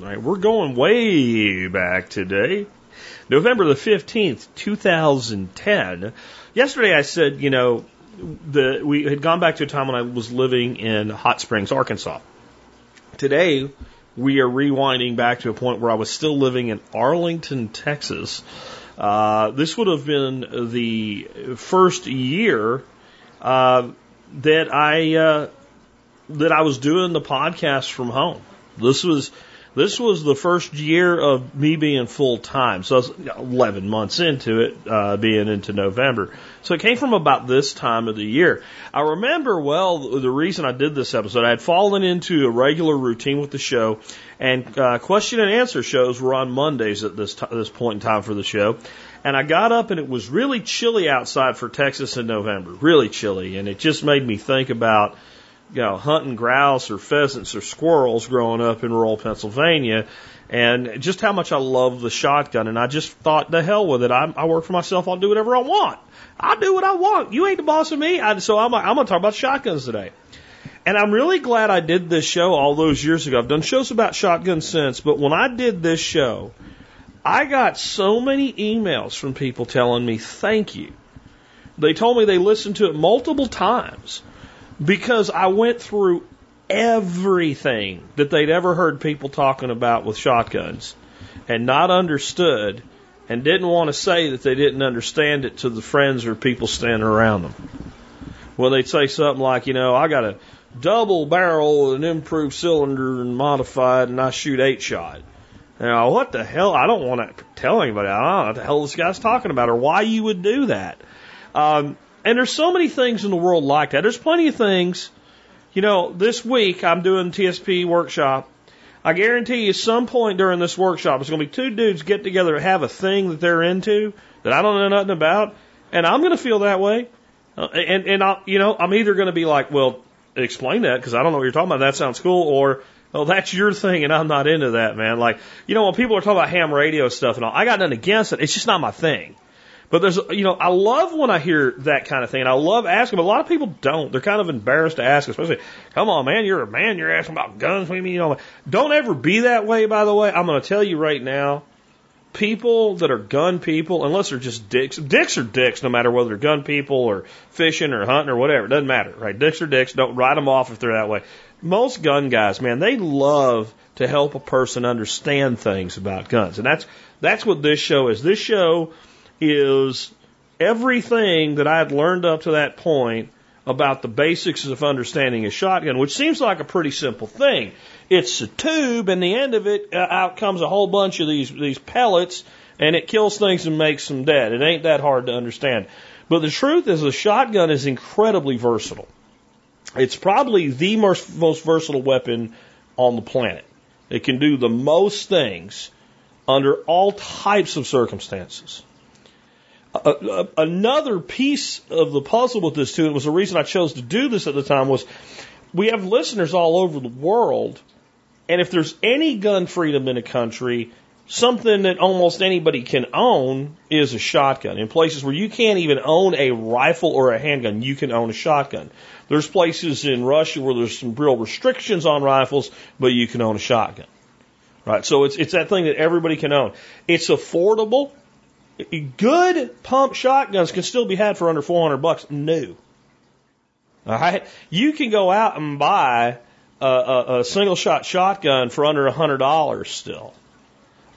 All right, we're going way back today. November the 15th, 2010. Yesterday I said, you know, we had gone back to a time when I was living in Hot Springs, Arkansas. Today we are rewinding back to a point where I was still living in Arlington, Texas. This would have been the first year that I was doing the podcast from home. This was the first year of me being full-time, so I was 11 months into it, being into November. So it came from about this time of the year. I remember, well, the reason I did this episode, I had fallen into a regular routine with the show, and question and answer shows were on Mondays at this point in time for the show. And I got up, and it was really chilly outside for Texas in November, really chilly, and it just made me think about, you know, hunting grouse or pheasants or squirrels growing up in rural Pennsylvania, and just how much I love the shotgun. And I just thought, the hell with it. I work for myself. I'll do whatever I want. I'll do what I want. You ain't the boss of me. So I'm going to talk about shotguns today. And I'm really glad I did this show all those years ago. I've done shows about shotguns since, but when I did this show, I got so many emails from people telling me thank you. They told me they listened to it multiple times, because I went through everything that they'd ever heard people talking about with shotguns and not understood, and didn't want to say that they didn't understand it to the friends or people standing around them. Well, they'd say something like, you know, I got a double barrel with an improved cylinder and modified, and I shoot 8-shot. You know, what the hell? I don't want to tell anybody. I don't know what the hell this guy's talking about or why you would do that. And there's so many things in the world like that. There's plenty of things. You know, this week I'm doing TSP workshop. I guarantee you some point during this workshop, it's going to be two dudes get together and have a thing that they're into that I don't know nothing about, and I'm going to feel that way. I'm either going to be like, well, explain that because I don't know what you're talking about. That sounds cool. Or, oh, that's your thing, and I'm not into that, man. Like, you know, when people are talking about ham radio stuff and all, I got nothing against it. It's just not my thing. But there's, you know, I love when I hear that kind of thing, and I love asking, but a lot of people don't. They're kind of embarrassed to ask, especially, come on, man, you're a man, you're asking about guns, what do you mean? You know, don't ever be that way, by the way. I'm going to tell you right now, people that are gun people, unless they're just dicks, dicks are dicks no matter whether they're gun people or fishing or hunting or whatever, it doesn't matter, right? Dicks are dicks, don't write them off if they're that way. Most gun guys, man, they love to help a person understand things about guns, and that's what this show is. This show is everything that I had learned up to that point about the basics of understanding a shotgun, which seems like a pretty simple thing. It's a tube, and the end of it, out comes a whole bunch of these pellets, and it kills things and makes them dead. It ain't that hard to understand. But the truth is, a shotgun is incredibly versatile. It's probably the most versatile weapon on the planet. It can do the most things under all types of circumstances. Another piece of the puzzle with this too, and it was the reason I chose to do this at the time, was we have listeners all over the world, and if there's any gun freedom in a country, something that almost anybody can own is a shotgun. In places where you can't even own a rifle or a handgun, you can own a shotgun. There's places in Russia where there's some real restrictions on rifles, but you can own a shotgun. Right? So it's that thing that everybody can own. It's affordable. Good pump shotguns can still be had for under $400 new. All right, you can go out and buy a single shot shotgun for under $100 still.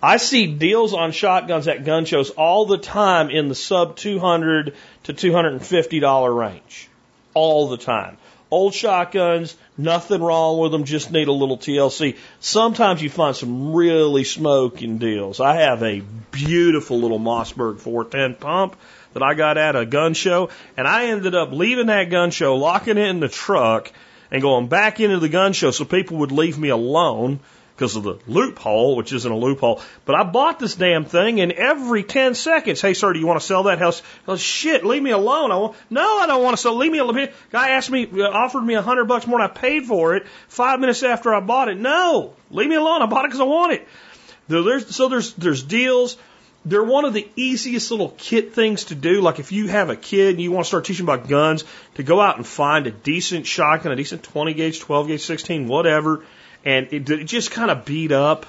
I see deals on shotguns at gun shows all the time in the sub $200 to $250 range, all the time. Old shotguns, nothing wrong with them, just need a little TLC. Sometimes you find some really smoking deals. I have a beautiful little Mossberg 410 pump that I got at a gun show, and I ended up leaving that gun show, locking it in the truck, and going back into the gun show so people would leave me alone because of the loophole, which isn't a loophole. But I bought this damn thing, and every 10 seconds, hey, sir, do you want to sell that house? Oh, shit, leave me alone. No, I don't want to sell. Leave me alone. Guy asked me, offered me $100 more, and I paid for it 5 minutes after I bought it. No, leave me alone. I bought it because I want it. So there's deals. They're one of the easiest little kid things to do. Like if you have a kid and you want to start teaching about guns, to go out and find a decent shotgun, a decent 20 gauge, 12 gauge, 16, whatever, and it just kind of beat up,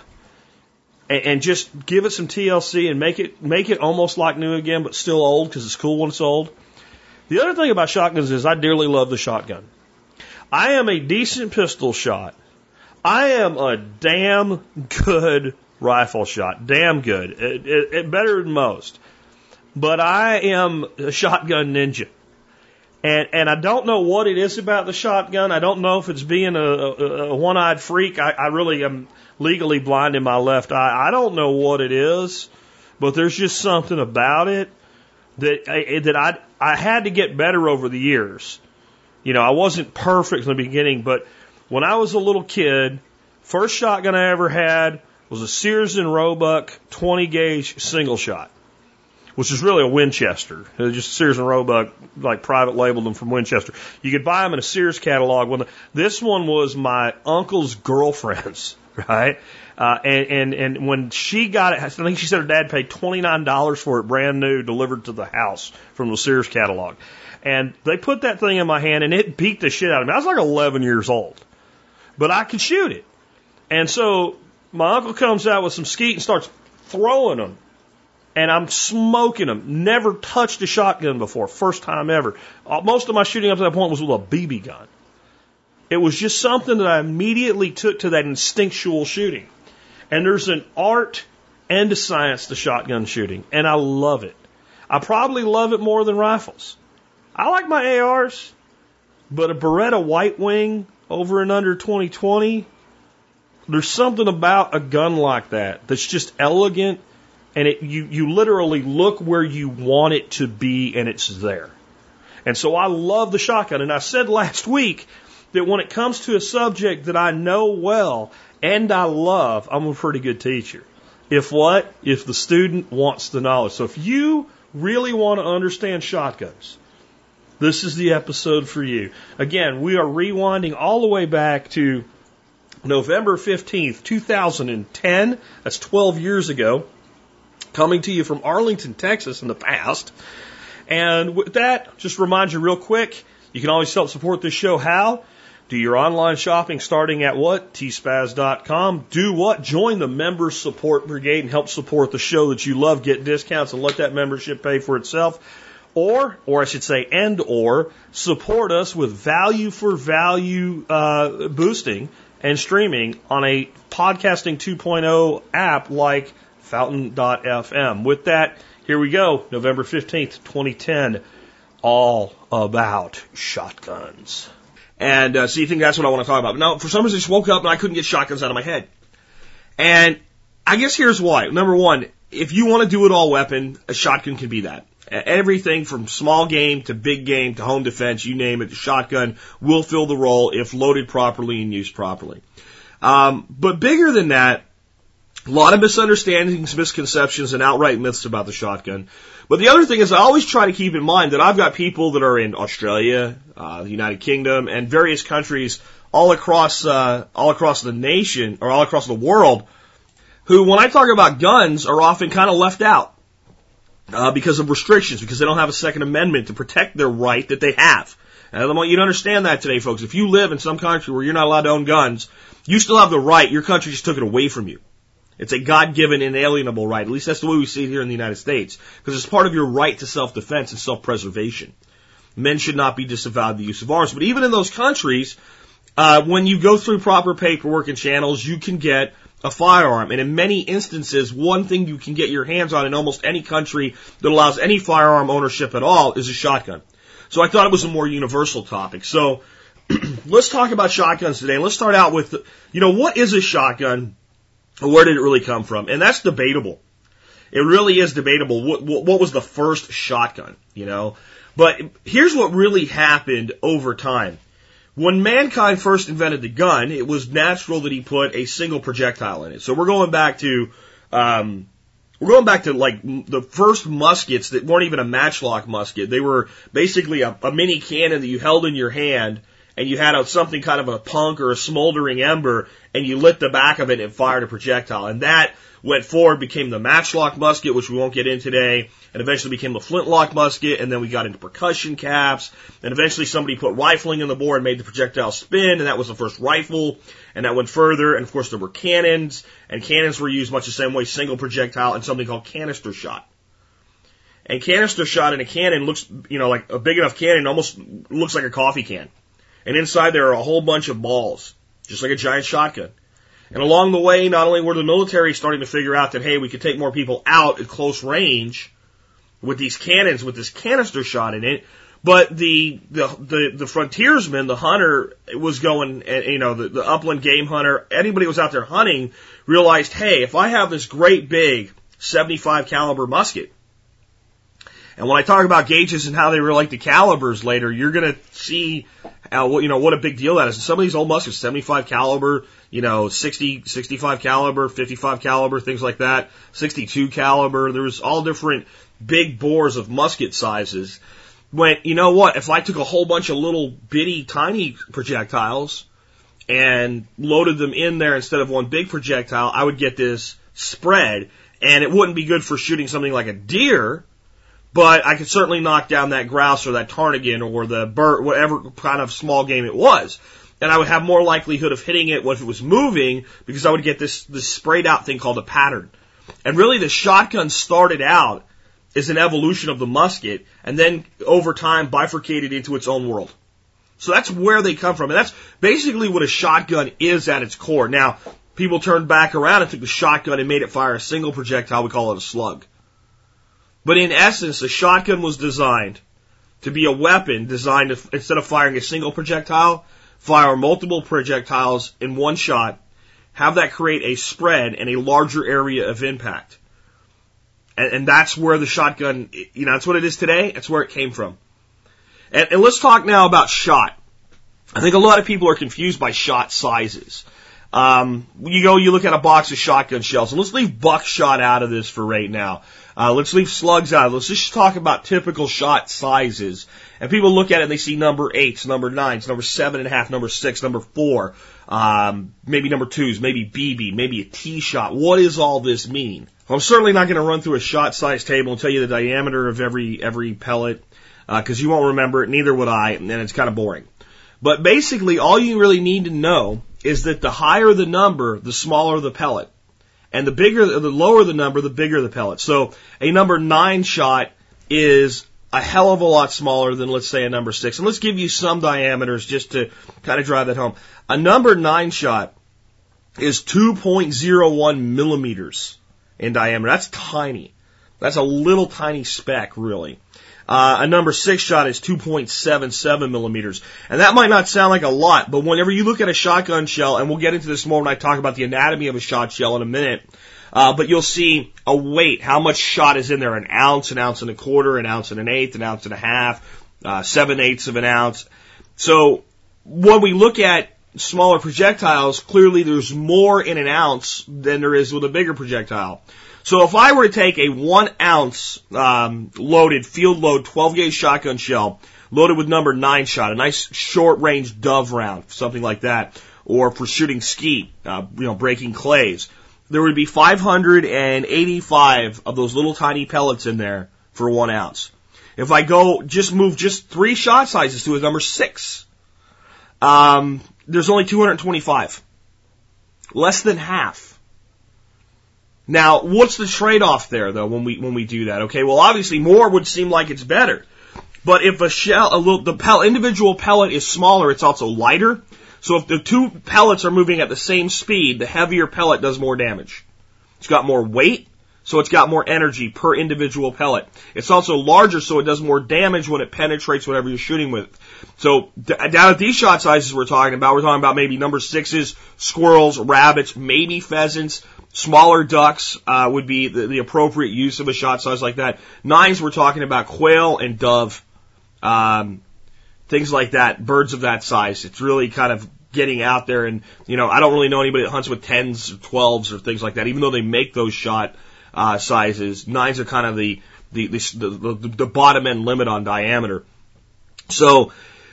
and just give it some TLC and make it almost like new again, but still old because it's cool when it's old. The other thing about shotguns is I dearly love the shotgun. I am a decent pistol shot. I am a damn good rifle shot. Damn good. It better than most. But I am a shotgun ninja. And I don't know what it is about the shotgun. I don't know if it's being a one-eyed freak. I really am legally blind in my left eye. I don't know what it is, but there's just something about it that I had to get better over the years. You know, I wasn't perfect in the beginning, but when I was a little kid, first shotgun I ever had was a Sears and Roebuck 20 gauge single shot, which is really a Winchester. It was just Sears and Roebuck, like private labeled them from Winchester. You could buy them in a Sears catalog. This one was my uncle's girlfriend's, right? And when she got it, I think she said her dad paid $29 for it, brand new, delivered to the house from the Sears catalog. And they put that thing in my hand, and it beat the shit out of me. I was like 11 years old, but I could shoot it. And so my uncle comes out with some skeet and starts throwing them, and I'm smoking them. Never touched a shotgun before, first time ever. Most of my shooting up to that point was with a BB gun. It was just something that I immediately took to that instinctual shooting. And there's an art and a science to shotgun shooting, and I love it. I probably love it more than rifles. I like my ARs, but a Beretta White Wing over and under 2020. There's something about a gun like that that's just elegant, and you literally look where you want it to be, and it's there. And so I love the shotgun. And I said last week that when it comes to a subject that I know well and I love, I'm a pretty good teacher. If the student wants the knowledge. So if you really want to understand shotguns, this is the episode for you. Again, we are rewinding all the way back to November 15th, 2010, that's 12 years ago, coming to you from Arlington, Texas in the past. And with that, just remind you real quick, you can always help support this show. How? Do your online shopping starting at what? tspaz.com. Do what? Join the member support brigade and help support the show that you love. Get discounts and let that membership pay for itself. Or I should say, or support us with value for value boosting and streaming on a podcasting 2.0 app like Fountain.fm. With that, here we go. November 15th, 2010. All about shotguns. And so you think that's what I want to talk about. But no, for some reason I just woke up and I couldn't get shotguns out of my head. And I guess here's why. Number one, if you want to do it all weapon, a shotgun can be that. Everything from small game to big game to home defense, you name it, the shotgun will fill the role if loaded properly and used properly. But bigger than that, a lot of misunderstandings, misconceptions, and outright myths about the shotgun. But the other thing is I always try to keep in mind that I've got people that are in Australia, the United Kingdom, and various countries all across the nation or all across the world who, when I talk about guns, are often kind of left out. Because of restrictions, because they don't have a Second Amendment to protect their right that they have. And I want you to understand that today, folks. If you live in some country where you're not allowed to own guns, you still have the right. Your country just took it away from you. It's a God-given, inalienable right. At least that's the way we see it here in the United States, because it's part of your right to self-defense and self-preservation. Men should not be disavowed the use of arms. But even in those countries, when you go through proper paperwork and channels, you can get a firearm. And in many instances, one thing you can get your hands on in almost any country that allows any firearm ownership at all is a shotgun. So I thought it was a more universal topic. So let's talk about shotguns today. Let's start out with, what is a shotgun? Where did it really come from? And that's debatable. It really is debatable. What was the first shotgun? But here's what really happened over time. When mankind first invented the gun, it was natural that he put a single projectile in it. So we're going back to like the first muskets that weren't even a matchlock musket. They were basically a mini cannon that you held in your hand, and you had something kind of a punk or a smoldering ember, and you lit the back of it and fired a projectile. And that went forward, became the matchlock musket, which we won't get in today, and eventually became the flintlock musket, and then we got into percussion caps, and eventually somebody put rifling in the bore and made the projectile spin, and that was the first rifle, and that went further, and of course there were cannons, and cannons were used much the same way, single projectile, and something called canister shot. And canister shot in a cannon looks, like a big enough cannon, almost looks like a coffee can. And inside there are a whole bunch of balls, just like a giant shotgun. And along the way, not only were the military starting to figure out that, hey, we could take more people out at close range with these cannons, with this canister shot in it, but the frontiersman, the hunter, was going, the upland game hunter, anybody who was out there hunting, realized, hey, if I have this great big 75 caliber musket, and when I talk about gauges and how they relate to calibers later, you're going to see what a big deal that is. And some of these old muskets, 75 caliber, 60, 65 caliber, 55 caliber, things like that, 62 caliber. There's all different big bores of musket sizes. Went, you know what, if I took a whole bunch of little bitty tiny projectiles and loaded them in there instead of one big projectile, I would get this spread. And it wouldn't be good for shooting something like a deer, but I could certainly knock down that grouse or that ptarmigan or the bird, whatever kind of small game it was. And I would have more likelihood of hitting it if it was moving, because I would get this sprayed out thing called a pattern. And really the shotgun started out as an evolution of the musket, and then over time bifurcated into its own world. So that's where they come from. And that's basically what a shotgun is at its core. Now, people turned back around and took the shotgun and made it fire a single projectile. We call it a slug. But in essence, the shotgun was designed to be a weapon designed to, instead of firing a single projectile, fire multiple projectiles in one shot, have that create a spread and a larger area of impact. And that's where the shotgun, that's what it is today. That's where it came from. And let's talk now about shot. I think a lot of people are confused by shot sizes. You look at a box of shotgun shells, and let's leave buckshot out of this for right now. Let's leave slugs out. Let's just talk about typical shot sizes. And people look at it and they see number 8s, number 9s, number 7.5, number 6, number 4, maybe number 2s, maybe BB, maybe a T shot. What does all this mean? Well, I'm certainly not going to run through a shot size table and tell you the diameter of every pellet, because you won't remember it, neither would I, and it's kind of boring. But basically, all you really need to know is that the higher the number, the smaller the pellet. And the lower the number, the bigger the pellet. So a number 9 shot is a hell of a lot smaller than, let's say, a number 6. And let's give you some diameters just to kind of drive that home. A number 9 shot is 2.01 millimeters in diameter. That's tiny. That's a little tiny speck, really. A number 6 shot is 2.77 millimeters. And that might not sound like a lot, but whenever you look at a shotgun shell, and we'll get into this more when I talk about the anatomy of a shot shell in a minute, but you'll see a weight, how much shot is in there, an ounce and a quarter, an ounce and an eighth, an ounce and a half, 7/8 of an ounce. So when we look at smaller projectiles, clearly there's more in an ounce than there is with a bigger projectile. So if I were to take a 1 ounce loaded, field load 12-gauge shotgun shell loaded with number 9 shot, a nice short-range dove round, something like that, or for shooting skeet, breaking clays, there would be 585 of those little tiny pellets in there for 1 ounce. If I move 3 shot sizes to a number 6, there's only 225, less than half. Now, what's the trade-off there, though, when we do that? Okay, well, obviously more would seem like it's better. But if individual pellet is smaller, it's also lighter. So if the 2 pellets are moving at the same speed, the heavier pellet does more damage. It's got more weight, so it's got more energy per individual pellet. It's also larger, so it does more damage when it penetrates whatever you're shooting with. So down at these shot sizes we're talking about maybe number 6s, squirrels, rabbits, maybe pheasants. Smaller ducks would be the appropriate use of a shot size like that. 9s, we're talking about quail and dove. things like that, birds of that size. It's really kind of getting out there, and, you know, I don't really know anybody that hunts with 10s or 12s or things like that, even though they make those shot sizes. 9s are kind of the bottom end limit on diameter. So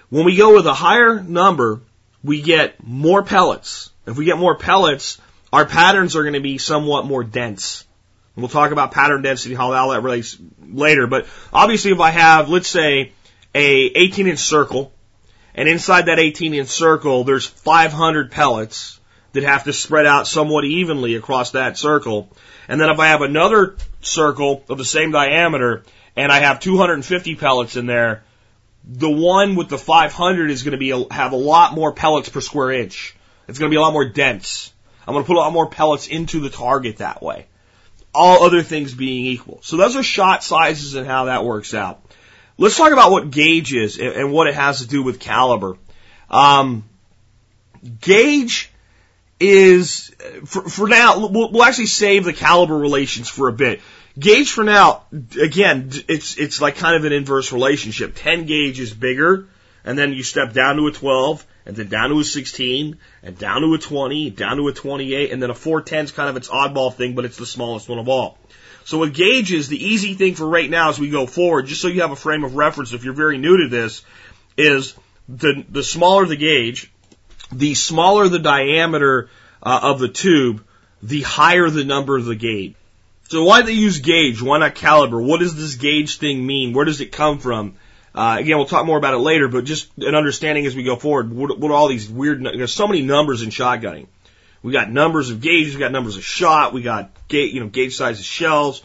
when we go with a higher number, we get more pellets. If we get more pellets, our patterns are going to be somewhat more dense. We'll talk about pattern density, how all that relates later. But obviously if I have, let's say, a 18-inch circle, and inside that 18-inch circle there's 500 pellets that have to spread out somewhat evenly across that circle, and then if I have another circle of the same diameter and I have 250 pellets in there, the one with the 500 is going to have a lot more pellets per square inch. It's going to be a lot more dense. I'm going to put a lot more pellets into the target that way, all other things being equal. So those are shot sizes and how that works out. Let's talk about what gauge is and what it has to do with caliber. Gauge is, for now, we'll actually save the caliber relations for a bit. Gauge for now, again, it's like kind of an inverse relationship. 10 gauge is bigger, and then you step down to a 12, and then down to a 16, and down to a 20, down to a 28, and then a 410 is kind of its oddball thing, but it's the smallest one of all. So with gauges, the easy thing for right now as we go forward, just so you have a frame of reference if you're very new to this, is the smaller the gauge, the smaller the diameter of the tube, the higher the number of the gauge. So why do they use gauge? Why not caliber? What does this gauge thing mean? Where does it come from? Again, we'll talk more about it later, but just an understanding as we go forward. What are all these weird, there's so many numbers in shotgunning. We got numbers of gauges, we got numbers of shot, we got gauge size of shells,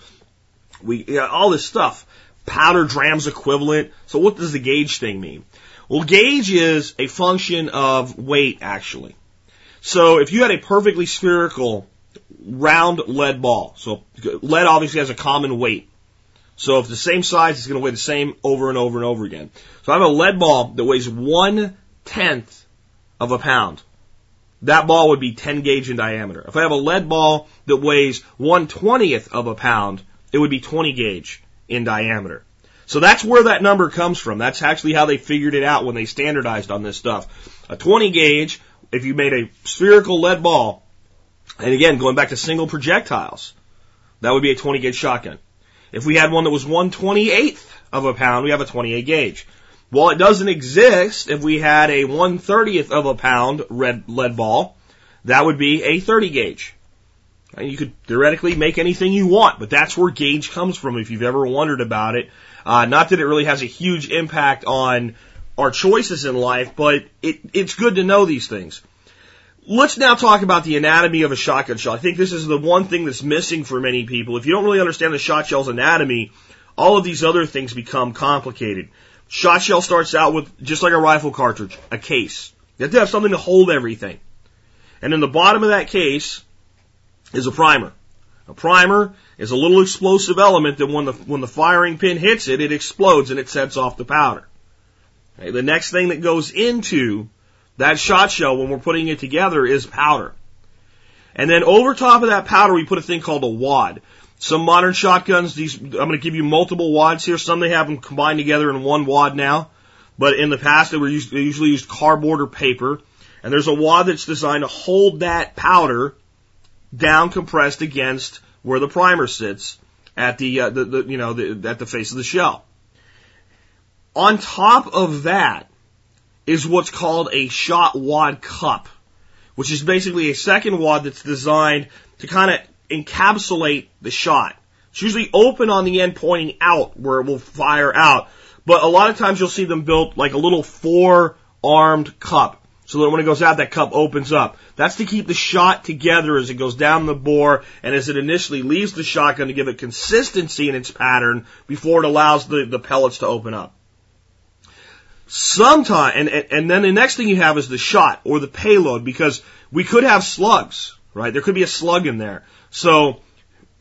we got all this stuff. Powder, drams equivalent. So what does the gauge thing mean? Well, gauge is a function of weight, actually. So if you had a perfectly spherical round lead ball, so lead obviously has a common weight. So if the same size, it's going to weigh the same over and over and over again. So I have a lead ball that weighs 1/10 of a pound. That ball would be 10 gauge in diameter. If I have a lead ball that weighs 1/20 of a pound, it would be 20 gauge in diameter. So that's where that number comes from. That's actually how they figured it out when they standardized on this stuff. A 20 gauge, if you made a spherical lead ball, and again, going back to single projectiles, that would be a 20 gauge shotgun. If we had one that was 1/28 of a pound, we have a 28 gauge. Well, it doesn't exist. If we had a 1/30 of a pound lead ball, that would be a 30 gauge. And you could theoretically make anything you want, but that's where gauge comes from if you've ever wondered about it. Not that it really has a huge impact on our choices in life, but it's good to know these things. Let's now talk about the anatomy of a shotgun shell. I think this is the one thing that's missing for many people. If you don't really understand the shot shell's anatomy, all of these other things become complicated. Shot shell starts out with, just like a rifle cartridge, a case. You have to have something to hold everything. And in the bottom of that case is a primer. A primer is a little explosive element that when the firing pin hits it, it explodes and it sets off the powder. Okay, the next thing that goes into that shot shell when we're putting it together is powder. And then over top of that powder, we put a thing called a wad. Some modern shotguns, I'm going to give you multiple wads here. Some they have them combined together in one wad now. But in the past, they usually used cardboard or paper. And there's a wad that's designed to hold that powder down, compressed against where the primer sits at the face of the shell. On top of that is what's called a shot wad cup, which is basically a second wad that's designed to kind of encapsulate the shot. It's usually open on the end pointing out where it will fire out, but a lot of times you'll see them built like a little four-armed cup so that when it goes out, that cup opens up. That's to keep the shot together as it goes down the bore and as it initially leaves the shotgun to give it consistency in its pattern before it allows the pellets to open up. Sometimes, and then the next thing you have is the shot or the payload, because we could have slugs, right? There could be a slug in there. So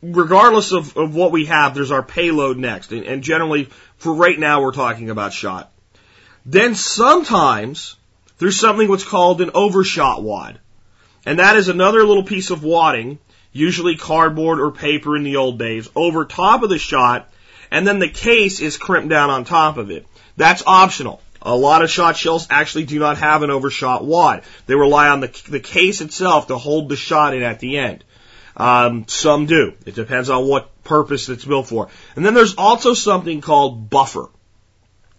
regardless of what we have, there's our payload next. And generally, for right now, we're talking about shot. Then sometimes there's something what's called an overshot wad. And that is another little piece of wadding, usually cardboard or paper in the old days, over top of the shot. And then the case is crimped down on top of it. That's optional. A lot of shot shells actually do not have an overshot wad. They rely on the case itself to hold the shot in at the end. Some do. It depends on what purpose it's built for. And then there's also something called buffer.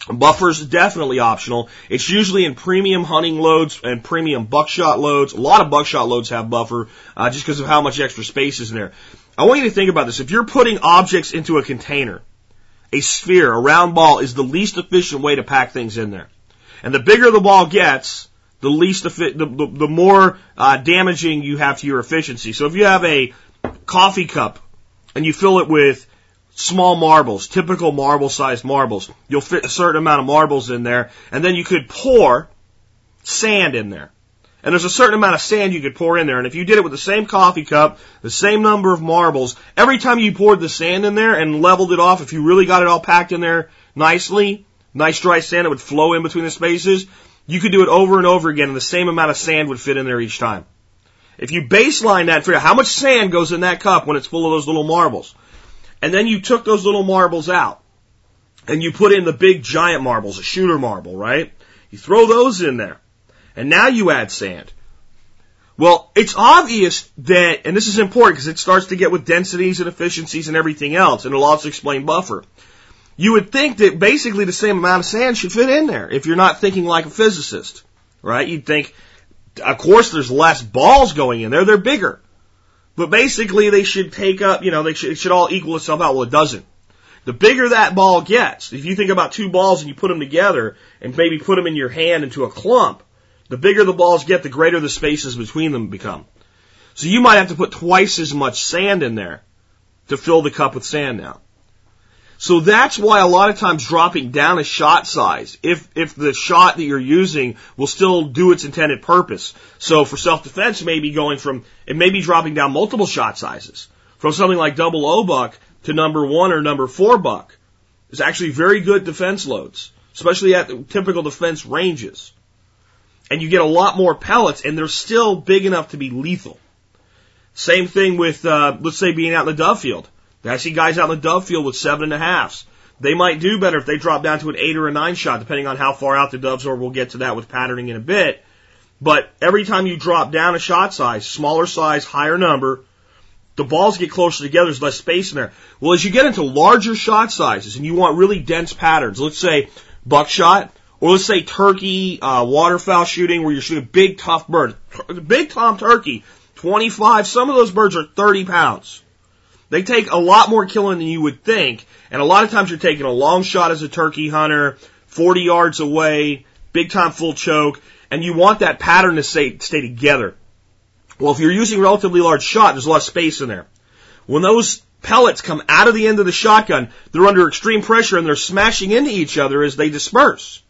Buffer's definitely optional. It's usually in premium hunting loads and premium buckshot loads. A lot of buckshot loads have buffer, just because of how much extra space is in there. I want you to think about this. If you're putting objects into a container, a sphere, a round ball, is the least efficient way to pack things in there. And the bigger the ball gets, the least the more damaging you have to your efficiency. So if you have a coffee cup and you fill it with small marbles, typical marble-sized marbles, you'll fit a certain amount of marbles in there, and then you could pour sand in there. And there's a certain amount of sand you could pour in there. And if you did it with the same coffee cup, the same number of marbles, every time you poured the sand in there and leveled it off, if you really got it all packed in there nicely, nice dry sand that would flow in between the spaces, you could do it over and over again, and the same amount of sand would fit in there each time. If you baseline that and figure out how much sand goes in that cup when it's full of those little marbles, and then you took those little marbles out, and you put in the big giant marbles, a shooter marble, right? You throw those in there. And now you add sand. Well, it's obvious that, and this is important because it starts to get with densities and efficiencies and everything else, and it'll also explain buffer. You would think that basically the same amount of sand should fit in there if you're not thinking like a physicist, right? You'd think, of course, there's less balls going in there. They're bigger. But basically they should take up, you know, it should all equal itself out. Well, it doesn't. The bigger that ball gets, if you think about two balls and you put them together and maybe put them in your hand into a clump, the bigger the balls get, the greater the spaces between them become. So you might have to put twice as much sand in there to fill the cup with sand now. So that's why a lot of times dropping down a shot size, if the shot that you're using will still do its intended purpose. So for self-defense, maybe going from, it may be dropping down multiple shot sizes. From something like 00 buck to number 1 or number 4 buck is actually very good defense loads, especially at the typical defense ranges. And you get a lot more pellets, and they're still big enough to be lethal. Same thing with, let's say, being out in the dove field. I see guys out in the dove field with 7.5s. They might do better if they drop down to an 8 or a 9 shot, depending on how far out the doves are. We'll get to that with patterning in a bit. But every time you drop down a shot size, smaller size, higher number, the balls get closer together, there's less space in there. Well, as you get into larger shot sizes and you want really dense patterns, let's say buckshot, or let's say turkey, waterfowl shooting, where you're shooting big, tough birds. Big tom turkey, 25. Some of those birds are 30 pounds. They take a lot more killing than you would think. And a lot of times you're taking a long shot as a turkey hunter, 40 yards away, big time full choke, and you want that pattern to stay together. Well, if you're using relatively large shot, there's a lot of space in there. When those pellets come out of the end of the shotgun, they're under extreme pressure and they're smashing into each other as they disperse.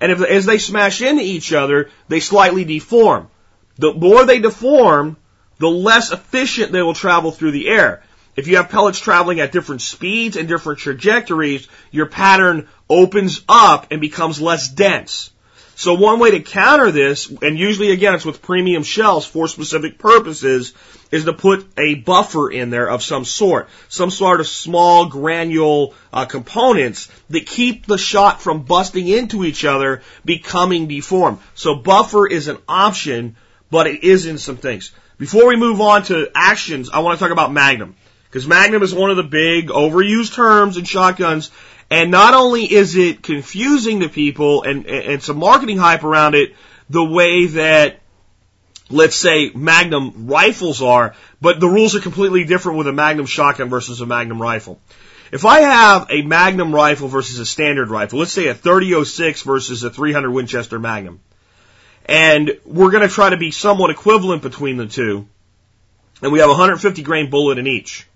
And as they smash into each other, they slightly deform. The more they deform, the less efficient they will travel through the air. If you have pellets traveling at different speeds and different trajectories, your pattern opens up and becomes less dense. So one way to counter this, and usually again it's with premium shells for specific purposes, is to put a buffer in there of some sort of small granule components that keep the shot from busting into each other, becoming deformed. So buffer is an option, but it is in some things. Before we move on to actions, I want to talk about magnum, because magnum is one of the big overused terms in shotguns, and not only is it confusing to people and some marketing hype around it, the way that, let's say, magnum rifles are, but the rules are completely different with a magnum shotgun versus a magnum rifle. If I have a magnum rifle versus a standard rifle, let's say a .30-06 versus a .300 Winchester Magnum, and we're going to try to be somewhat equivalent between the two, and we have a 150 grain bullet in each,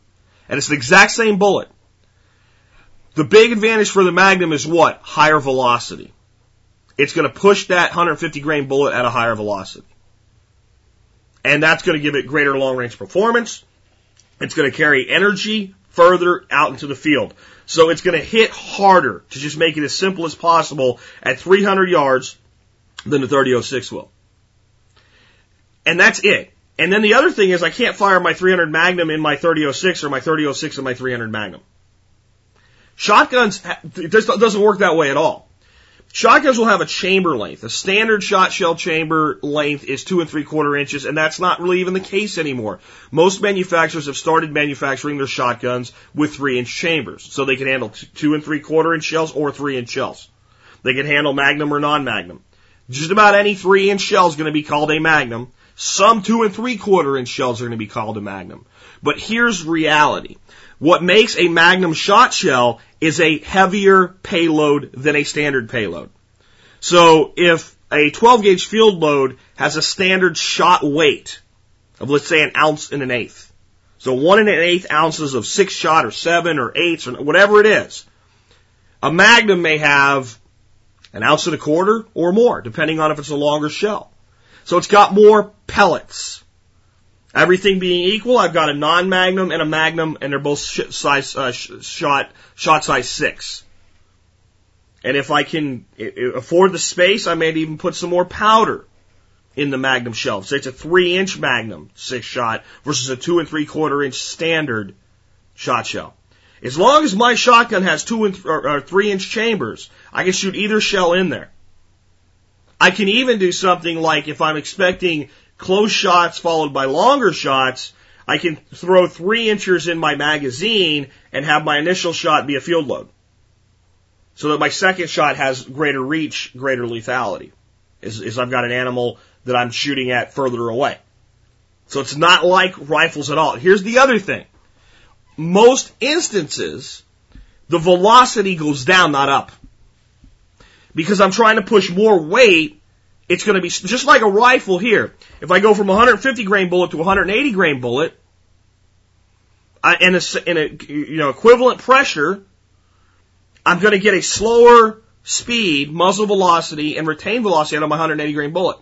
and it's the exact same bullet, the big advantage for the magnum is what? Higher velocity. It's going to push that 150 grain bullet at a higher velocity. And that's going to give it greater long-range performance. It's going to carry energy further out into the field. So it's going to hit harder, to just make it as simple as possible, at 300 yards than the .30-06 will. And that's it. And then the other thing is I can't fire my .300 Magnum in my .30-06 or my .30-06 in my .300 Magnum. Shotguns, it doesn't work that way at all. Shotguns will have a chamber length. A standard shotshell chamber length is 2 3/4 inches, and that's not really even the case anymore. Most manufacturers have started manufacturing their shotguns with 3-inch chambers, so they can handle 2 3/4-inch shells or 3-inch shells. They can handle magnum or non-magnum. Just about any 3-inch shell is going to be called a magnum. Some 2 3/4-inch shells are going to be called a magnum. But here's reality. What makes a magnum shot shell is a heavier payload than a standard payload. So if a 12-gauge field load has a standard shot weight of, let's say, 1 1/8 ounces, so 1 1/8 ounces of 6-shot or 7 or 8s or whatever it is, a magnum may have 1 1/4 ounces or more, depending on if it's a longer shell. So it's got more pellets. Everything being equal, I've got a non-magnum and a magnum, and they're both shot size 6. And if I can afford the space, I may even put some more powder in the magnum shell. Say it's a 3-inch magnum 6-shot versus a 2 3/4-inch standard shot shell. As long as my shotgun has 2 or 3-inch chambers, I can shoot either shell in there. I can even do something like, if I'm expecting close shots followed by longer shots, I can throw 3 inches in my magazine and have my initial shot be a field load, so that my second shot has greater reach, greater lethality, is I've got an animal that I'm shooting at further away. So it's not like rifles at all. Here's the other thing. Most instances, the velocity goes down, not up. Because I'm trying to push more weight, it's going to be just like a rifle here. If I go from a 150-grain bullet to a 180-grain bullet, and equivalent pressure, I'm going to get a slower speed, muzzle velocity, and retained velocity out of my 180-grain bullet.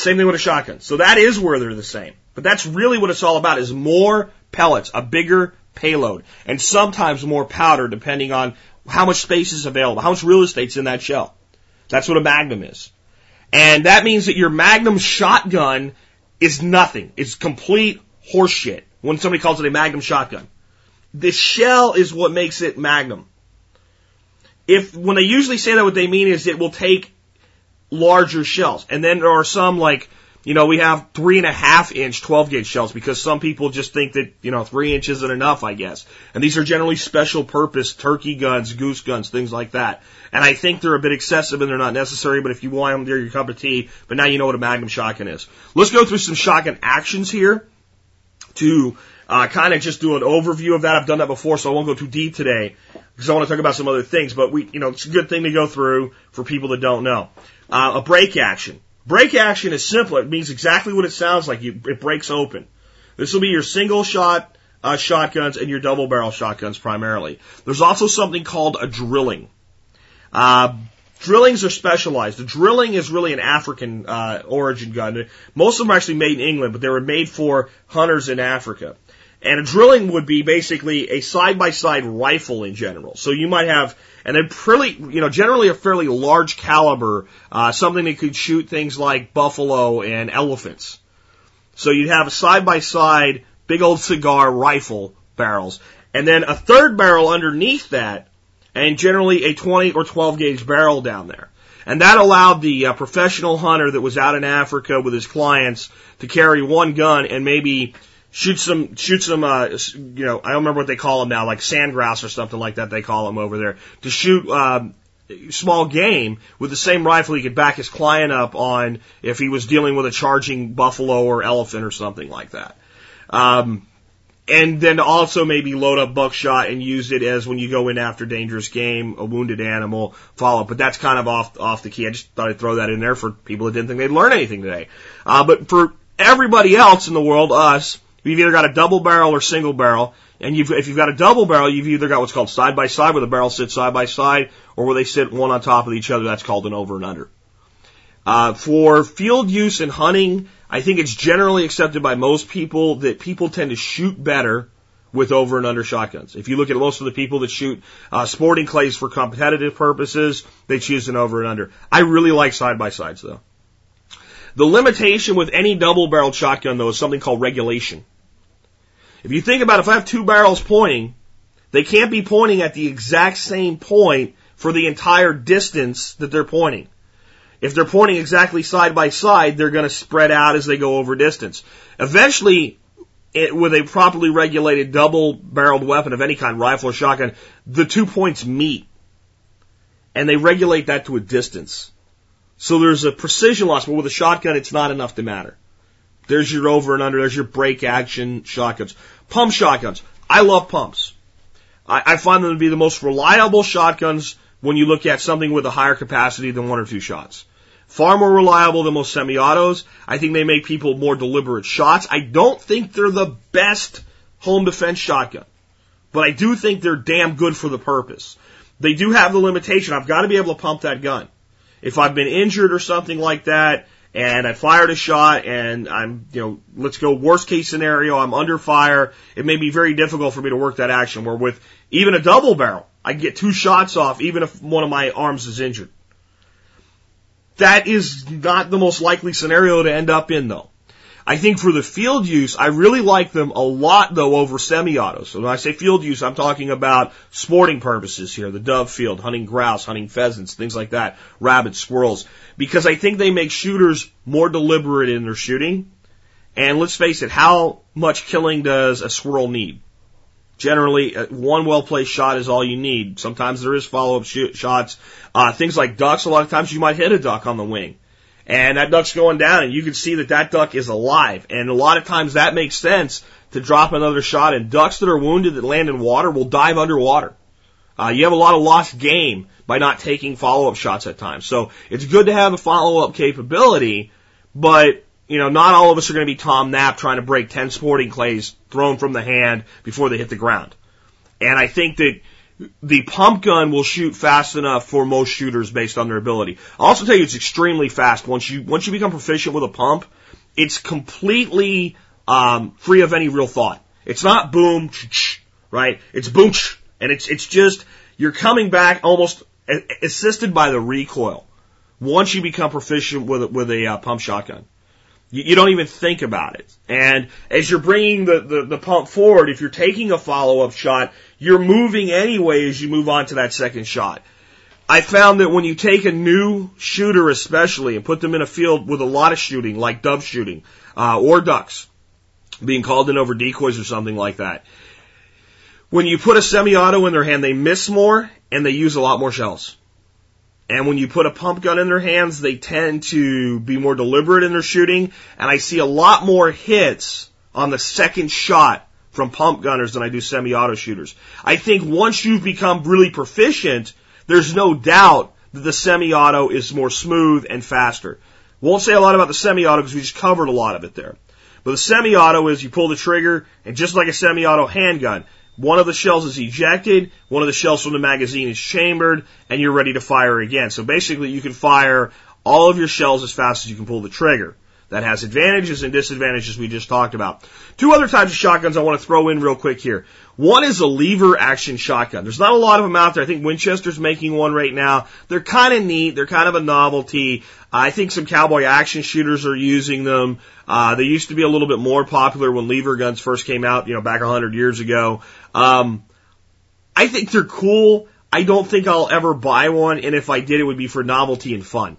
Same thing with a shotgun. So that is where they're the same. But that's really what it's all about, is more pellets, a bigger payload, and sometimes more powder, depending on how much space is available, how much real estate's in that shell. That's what a magnum is. And that means that your magnum shotgun is nothing. It's complete horseshit when somebody calls it a magnum shotgun. The shell is what makes it magnum. When they usually say that, what they mean is it will take larger shells. And then there are some, like, we have 3 1/2-inch 12-gauge shells, because some people just think that, 3 inches isn't enough, I guess. And these are generally special purpose turkey guns, goose guns, things like that. And I think they're a bit excessive and they're not necessary, but if you want them, they're your cup of tea. But now you know what a magnum shotgun is. Let's go through some shotgun actions here to kind of just do an overview of that. I've done that before, so I won't go too deep today, because I want to talk about some other things. But it's a good thing to go through for people that don't know. A break action. Break action is simple. It means exactly what it sounds like. It breaks open. This will be your single-shot shotguns and your double-barrel shotguns primarily. There's also something called a drilling. Drillings are specialized. The drilling is really an African origin gun. Most of them are actually made in England, but they were made for hunters in Africa. And a drilling would be basically a side-by-side rifle in general. So you might have, and they're generally a fairly large caliber, something that could shoot things like buffalo and elephants. So you'd have a side-by-side big old cigar rifle barrels. And then a third barrel underneath that, and generally a 20 or 12-gauge barrel down there. And that allowed the professional hunter that was out in Africa with his clients to carry one gun and maybe shoot some, I don't remember what they call them now, like sand grouse or something like that, they call them over there, to shoot small game with the same rifle he could back his client up on if he was dealing with a charging buffalo or elephant or something like that. And then also maybe load up buckshot and use it as when you go in after dangerous game, a wounded animal, follow-up. But that's kind of off the key. I just thought I'd throw that in there for people that didn't think they'd learn anything today. But for everybody else in the world, us, you've either got a double barrel or single barrel, and if you've got a double barrel, you've either got what's called side by side, where the barrels sit side by side, or where they sit one on top of each other. That's called an over and under. For field use and hunting, I think it's generally accepted by most people that people tend to shoot better with over and under shotguns. If you look at most of the people that shoot sporting clays for competitive purposes, they choose an over and under. I really like side by sides though. The limitation with any double barreled shotgun though is something called regulation. If you think about it, if I have two barrels pointing, they can't be pointing at the exact same point for the entire distance that they're pointing. If they're pointing exactly side by side, they're going to spread out as they go over distance. Eventually, with a properly regulated double-barreled weapon of any kind, rifle or shotgun, the 2 points meet, and they regulate that to a distance. So there's a precision loss, but with a shotgun, it's not enough to matter. There's your over and under, there's your break action shotguns. Pump shotguns. I love pumps. I find them to be the most reliable shotguns when you look at something with a higher capacity than one or two shots. Far more reliable than most semi-autos. I think they make people more deliberate shots. I don't think they're the best home defense shotgun, but I do think they're damn good for the purpose. They do have the limitation. I've got to be able to pump that gun. If I've been injured or something like that, and I fired a shot, and I'm, let's go worst case scenario, I'm under fire, it may be very difficult for me to work that action, where with even a double barrel, I get two shots off, even if one of my arms is injured. That is not the most likely scenario to end up in, though. I think for the field use, I really like them a lot, though, over semi-autos. So when I say field use, I'm talking about sporting purposes here, the dove field, hunting grouse, hunting pheasants, things like that, rabbits, squirrels, because I think they make shooters more deliberate in their shooting. And let's face it, how much killing does a squirrel need? Generally, one well-placed shot is all you need. Sometimes there is follow-up shots. Things like ducks, a lot of times you might hit a duck on the wing, and that duck's going down, and you can see that that duck is alive. And a lot of times that makes sense to drop another shot, and ducks that are wounded that land in water will dive underwater. You have a lot of lost game by not taking follow-up shots at times. So it's good to have a follow-up capability, but not all of us are going to be Tom Knapp trying to break 10 sporting clays thrown from the hand before they hit the ground. And I think that the pump gun will shoot fast enough for most shooters based on their ability. I'll also tell you it's extremely fast. Once you become proficient with a pump, it's completely free of any real thought. It's not boom, right? It's boom, and it's just you're coming back almost assisted by the recoil. Once you become proficient with a pump shotgun, you don't even think about it. And as you're bringing the pump forward, if you're taking a follow-up shot, you're moving anyway as you move on to that second shot. I found that when you take a new shooter especially and put them in a field with a lot of shooting, like dove shooting or ducks being called in over decoys or something like that, when you put a semi-auto in their hand, they miss more and they use a lot more shells. And when you put a pump gun in their hands, they tend to be more deliberate in their shooting. And I see a lot more hits on the second shot from pump gunners than I do semi-auto shooters. I think once you've become really proficient, there's no doubt that the semi-auto is more smooth and faster. Won't say a lot about the semi-auto because we just covered a lot of it there. But the semi-auto is you pull the trigger, and just like a semi-auto handgun, one of the shells is ejected, one of the shells from the magazine is chambered, and you're ready to fire again. So basically you can fire all of your shells as fast as you can pull the trigger. That has advantages and disadvantages we just talked about. Two other types of shotguns I want to throw in real quick here. One is a lever action shotgun. There's not a lot of them out there. I think Winchester's making one right now. They're kind of neat. They're kind of a novelty. I think some cowboy action shooters are using them. They used to be a little bit more popular when lever guns first came out, back 100 years ago. I think they're cool. I don't think I'll ever buy one, and if I did, it would be for novelty and fun.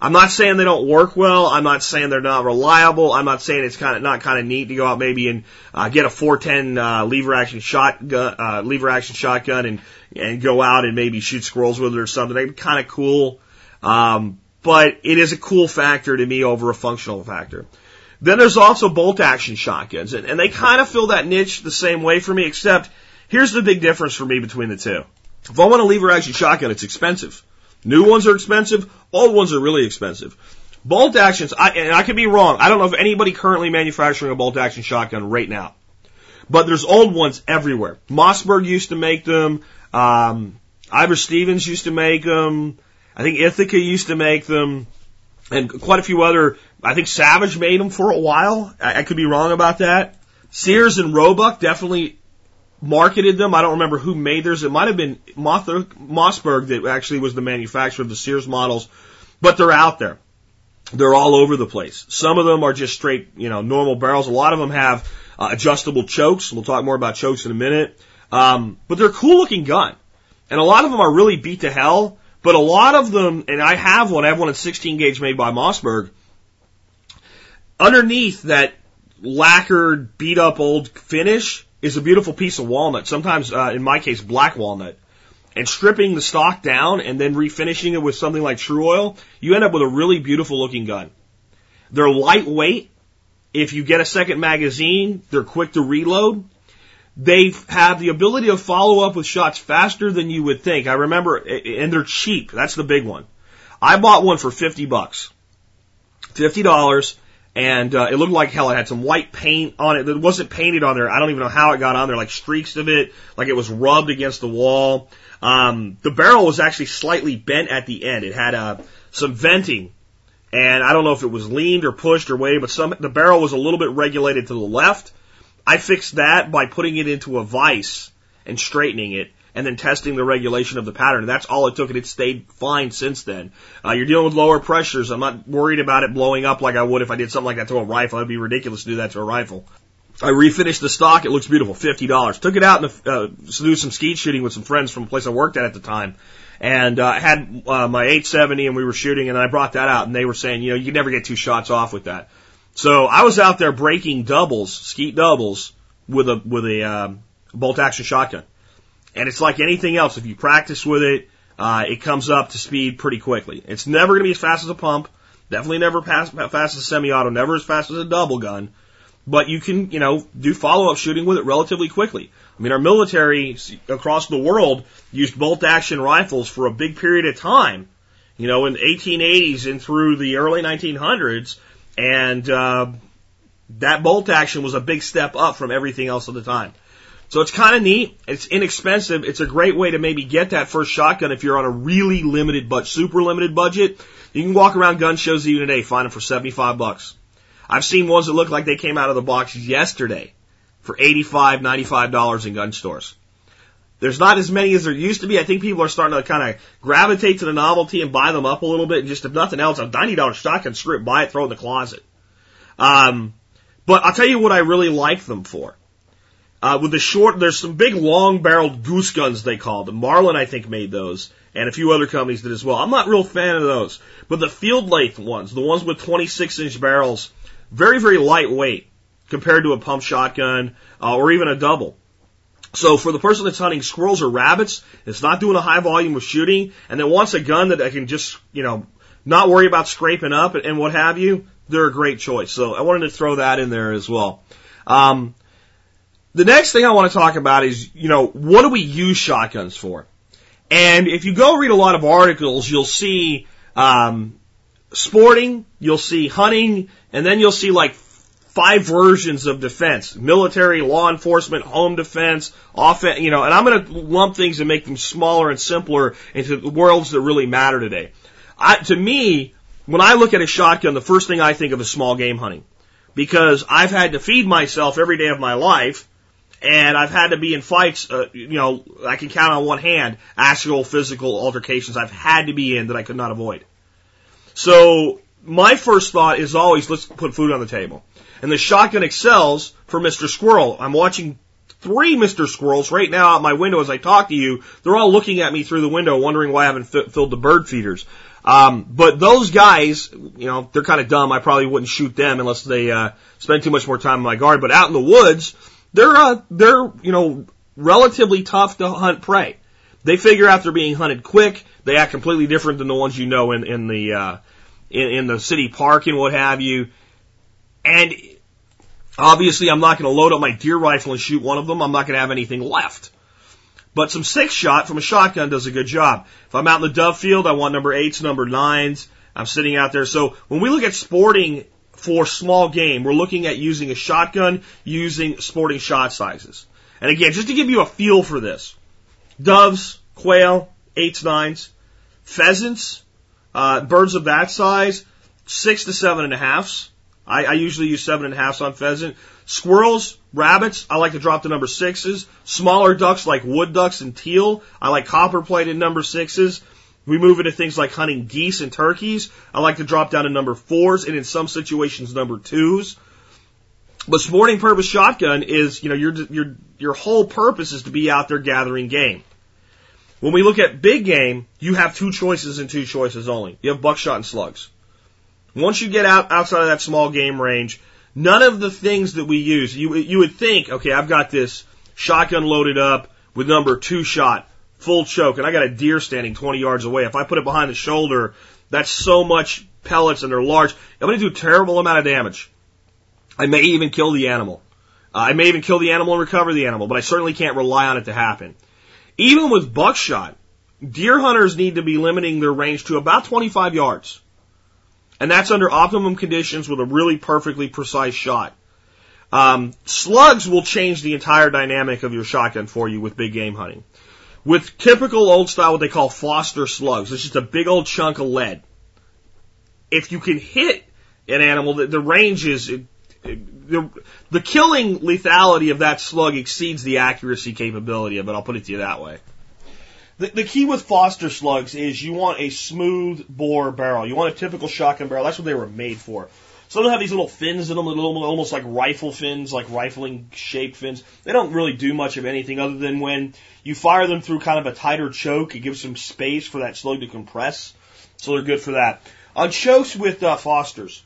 I'm not saying they don't work well. I'm not saying they're not reliable. I'm not saying it's not kind of neat to go out maybe and get a 410 lever action shotgun and go out and maybe shoot squirrels with it or something. They're kind of cool, but it is a cool factor to me over a functional factor. Then there's also bolt action shotguns, and they kind of fill that niche the same way for me. Except here's the big difference for me between the two. If I want a lever action shotgun, it's expensive. New ones are expensive. Old ones are really expensive. Bolt actions, and I could be wrong. I don't know of anybody currently manufacturing a bolt action shotgun right now. But there's old ones everywhere. Mossberg used to make them. Iver Stevens used to make them. I think Ithaca used to make them. And quite a few other, I think Savage made them for a while. I could be wrong about that. Sears and Roebuck definitely marketed them. I don't remember who made theirs. It might have been Mossberg that actually was the manufacturer of the Sears models, but they're out there. They're all over the place. Some of them are just straight, normal barrels. A lot of them have adjustable chokes. We'll talk more about chokes in a minute. But they're a cool looking gun. And a lot of them are really beat to hell, but a lot of them, and I have one at 16 gauge made by Mossberg. Underneath that lacquered, beat up old finish is a beautiful piece of walnut, sometimes, in my case, black walnut. And stripping the stock down and then refinishing it with something like True Oil, you end up with a really beautiful looking gun. They're lightweight. If you get a second magazine, they're quick to reload. They have the ability to follow up with shots faster than you would think. I remember, and they're cheap. That's the big one. I bought one for $50. $50, and it looked like hell. It had some white paint on it that wasn't painted on there. I don't even know how it got on there, like streaks of it, like it was rubbed against the wall. The barrel was actually slightly bent at the end. It had some venting, and I don't know if it was leaned or pushed or weighed, but the barrel was a little bit regulated to the left. I fixed that by putting it into a vise and straightening it and then testing the regulation of the pattern. That's all it took, and it stayed fine since then. You're dealing with lower pressures. I'm not worried about it blowing up like I would if I did something like that to a rifle. It would be ridiculous to do that to a rifle. I refinished the stock. It looks beautiful. $50. Took it out and do some skeet shooting with some friends from a place I worked at the time. And I had my 870, and we were shooting, and I brought that out, and they were saying, you know, you can never get two shots off with that. So I was out there breaking doubles, skeet doubles, with a bolt action shotgun. And it's like anything else. If you practice with it, it comes up to speed pretty quickly. It's never going to be as fast as a pump. Definitely never fast as a semi-auto. Never as fast as a double gun. But you can, you know, do follow-up shooting with it relatively quickly. I mean, our military across the world used bolt-action rifles for a big period of time. You know, in the 1880s and through the early 1900s. And that bolt action was a big step up from everything else at the time. So it's kind of neat. It's inexpensive. It's a great way to maybe get that first shotgun if you're on a really limited but super limited budget. You can walk around gun shows even today, find them for $75. I've seen ones that look like they came out of the box yesterday for $85, $95 in gun stores. There's not as many as there used to be. I think people are starting to kind of gravitate to the novelty and buy them up a little bit. And just if nothing else, a $90 shotgun, screw it, buy it, throw it in the closet. But I'll tell you what I really like them for. With the short, there's some big long-barreled goose guns they call them. Marlin, I think, made those, and a few other companies did as well. I'm not a real fan of those. But the field length ones, the ones with 26-inch barrels, very, very lightweight compared to a pump shotgun or even a double. So for the person that's hunting squirrels or rabbits, it's not doing a high volume of shooting, and that wants a gun that I can just, you know, not worry about scraping up and what have you, they're a great choice. So I wanted to throw that in there as well. The next thing I want to talk about is, you know, what do we use shotguns for? And if you go read a lot of articles, you'll see sporting, you'll see hunting, and then you'll see like 5 versions of defense: military, law enforcement, home defense, offense, you know, and I'm going to lump things and make them smaller and simpler into the worlds that really matter today. To me, when I look at a shotgun, the first thing I think of is small game hunting, because I've had to feed myself every day of my life, and I've had to be in fights, you know, I can count on one hand, actual physical altercations I've had to be in that I could not avoid. So my first thought is always, let's put food on the table. And the shotgun excels for Mr. Squirrel. I'm watching 3 Mr. Squirrels right now out my window as I talk to you. They're all looking at me through the window wondering why I haven't filled the bird feeders. But those guys, you know, they're kind of dumb. I probably wouldn't shoot them unless they spend too much more time in my guard. But out in the woods, they're you know, relatively tough to hunt prey. They figure out they're being hunted quick. They act completely different than the ones you know in the city park and what have you. And obviously, I'm not going to load up my deer rifle and shoot one of them. I'm not going to have anything left. But some 6-shot from a shotgun does a good job. If I'm out in the dove field, I want number 8s, number 9s. I'm sitting out there. So when we look at sporting for small game, we're looking at using a shotgun, using sporting shot sizes. And again, just to give you a feel for this, doves, quail, 8s, 9s, pheasants, birds of that size, 6 to 7.5s. I usually use 7.5s on pheasant. Squirrels, rabbits, I like to drop to number 6s. Smaller ducks like wood ducks and teal, I like copper-plated number 6s. We move into things like hunting geese and turkeys. I like to drop down to number 4s and in some situations number 2s. But sporting purpose shotgun is, you know, your whole purpose is to be out there gathering game. When we look at big game, you have two choices and two choices only. You have buckshot and slugs. Once you get outside of that small game range, none of the things that we use, you would think, okay, I've got this shotgun loaded up with number 2 shot, full choke, and I got a deer standing 20 yards away. If I put it behind the shoulder, that's so much pellets and they're large. I'm going to do a terrible amount of damage. I may even kill the animal. I may even kill the animal and recover the animal, but I certainly can't rely on it to happen. Even with buckshot, deer hunters need to be limiting their range to about 25 yards. And that's under optimum conditions with a really perfectly precise shot. Slugs will change the entire dynamic of your shotgun for you with big game hunting. With typical old style, what they call Foster slugs, it's just a big old chunk of lead. If you can hit an animal, the range is... The killing lethality of that slug exceeds the accuracy capability of it. I'll put it to you that way. The key with Foster slugs is you want a smooth bore barrel. You want a typical shotgun barrel. That's what they were made for. Some have these little fins in them, little, almost like rifle fins, like rifling shaped fins. They don't really do much of anything other than when you fire them through kind of a tighter choke, it gives some space for that slug to compress. So they're good for that. On chokes with Fosters,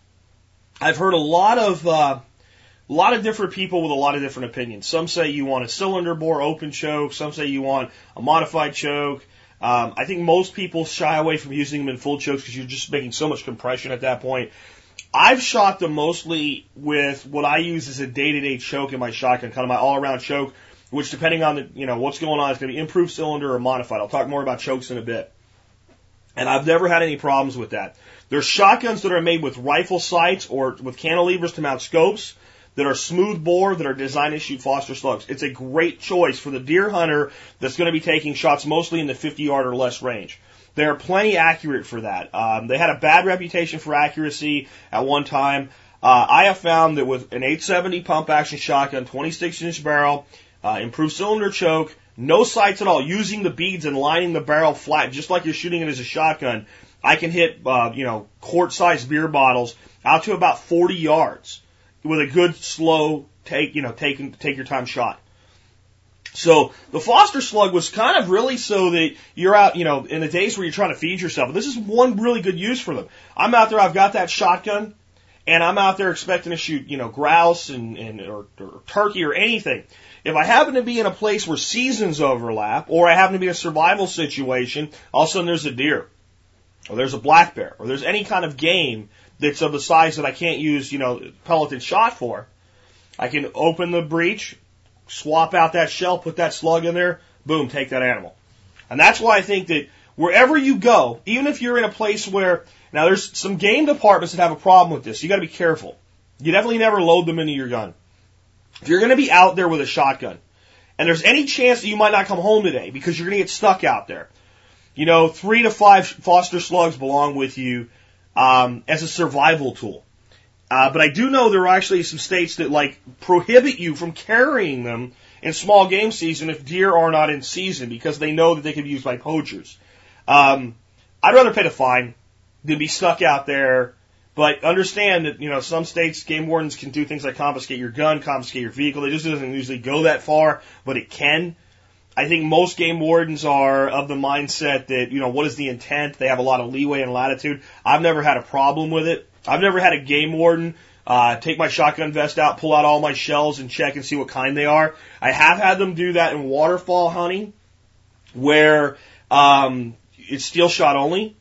I've heard a lot of different people with a lot of different opinions. Some say you want a cylinder bore open choke. Some say you want a modified choke. I think most people shy away from using them in full chokes because you're just making so much compression at that point. I've shot them mostly with what I use as a day-to-day choke in my shotgun, kind of my all-around choke, which depending on the, you know, what's going on, it's going to be improved cylinder or modified. I'll talk more about chokes in a bit. And I've never had any problems with that. There's shotguns that are made with rifle sights or with cantilevers to mount scopes that are smooth bore, that are designed to shoot Foster slugs. It's a great choice for the deer hunter that's going to be taking shots mostly in the 50-yard or less range. They're plenty accurate for that. They had a bad reputation for accuracy at one time. I have found that with an 870 pump-action shotgun, 26-inch barrel, improved cylinder choke, no sights at all, using the beads and lining the barrel flat, just like you're shooting it as a shotgun, I can hit, quart-sized beer bottles out to about 40 yards with a good, slow, take your time shot. So the Foster slug was kind of really so that you're out, in the days where you're trying to feed yourself. This is one really good use for them. I'm out there, I've got that shotgun, and I'm out there expecting to shoot, grouse or turkey or anything. If I happen to be in a place where seasons overlap, or I happen to be in a survival situation, all of a sudden there's a deer, or there's a black bear, or there's any kind of game that's of the size that I can't use, pelleted shot for. I can open the breech, swap out that shell, put that slug in there, boom, take that animal. And that's why I think that wherever you go, even if you're in a place where, now there's some game departments that have a problem with this. You got to be careful. You definitely never load them into your gun. If you're going to be out there with a shotgun, and there's any chance that you might not come home today because you're going to get stuck out there, 3 to 5 Foster slugs belong with you as a survival tool. But I do know there are actually some states that prohibit you from carrying them in small game season if deer are not in season because they know that they can be used by poachers. I'd rather pay the fine than be stuck out there. But understand that, some states, game wardens can do things like confiscate your gun, confiscate your vehicle. It just doesn't usually go that far, but it can. I think most game wardens are of the mindset that, what is the intent? They have a lot of leeway and latitude. I've never had a problem with it. I've never had a game warden take my shotgun vest out, pull out all my shells, and check and see what kind they are. I have had them do that in waterfall hunting where it's steel shot only.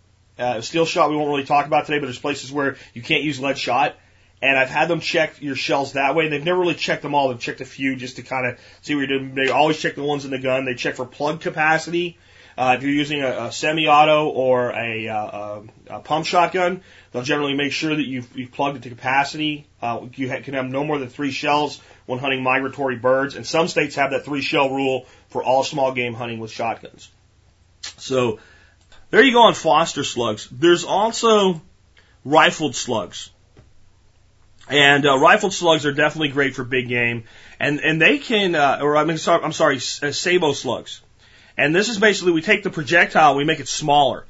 Steel shot we won't really talk about today, but there's places where you can't use lead shot. And I've had them check your shells that way. And they've never really checked them all. They've checked a few just to kind of see what you're doing. They always check the ones in the gun. They check for plug capacity. If you're using a semi-auto or a pump shotgun, they'll generally make sure that you've plugged it to capacity. You can have no more than 3 shells when hunting migratory birds. And some states have that 3-shell rule for all small game hunting with shotguns. So... there you go on Foster slugs. There's also rifled slugs. And rifled slugs are definitely great for big game. And they can, Sabo slugs. And this is basically, we take the projectile, we make it smaller.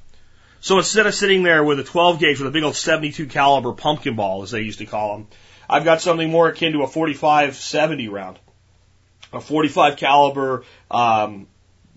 So instead of sitting there with a 12 gauge with a big old 72 caliber pumpkin ball, as they used to call them, I've got something more akin to a 45-70 round. A 45 caliber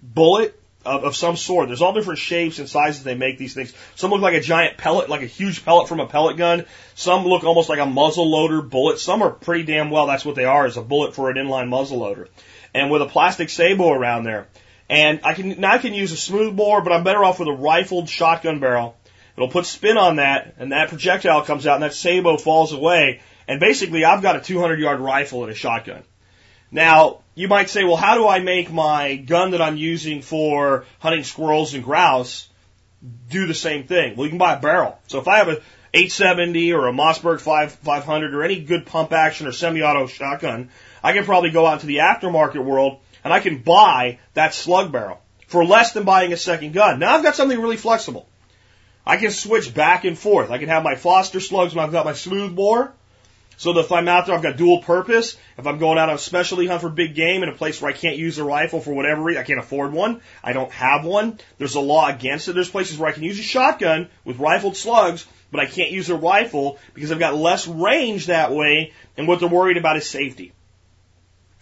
bullet. of some sort. There's all different shapes and sizes they make these things. Some look like a giant pellet, like a huge pellet from a pellet gun. Some look almost like a muzzle loader bullet. Some are pretty damn well, that's what they are, is a bullet for an inline muzzle loader. And with a plastic sabo around there. And I can use a smooth bore, but I'm better off with a rifled shotgun barrel. It'll put spin on that, and that projectile comes out, and that sabo falls away. And basically, I've got a 200-yard rifle and a shotgun. Now, you might say, well, how do I make my gun that I'm using for hunting squirrels and grouse do the same thing? Well, you can buy a barrel. So if I have an 870 or a Mossberg 500 or any good pump action or semi-auto shotgun, I can probably go out to the aftermarket world and I can buy that slug barrel for less than buying a second gun. Now I've got something really flexible. I can switch back and forth. I can have my Foster slugs when I've got my smooth bore. So that if I'm out there, I've got dual purpose. If I'm going out on a specialty hunt for big game in a place where I can't use a rifle for whatever reason, I can't afford one, I don't have one, there's a law against it. There's places where I can use a shotgun with rifled slugs, but I can't use a rifle because I've got less range that way, and what they're worried about is safety.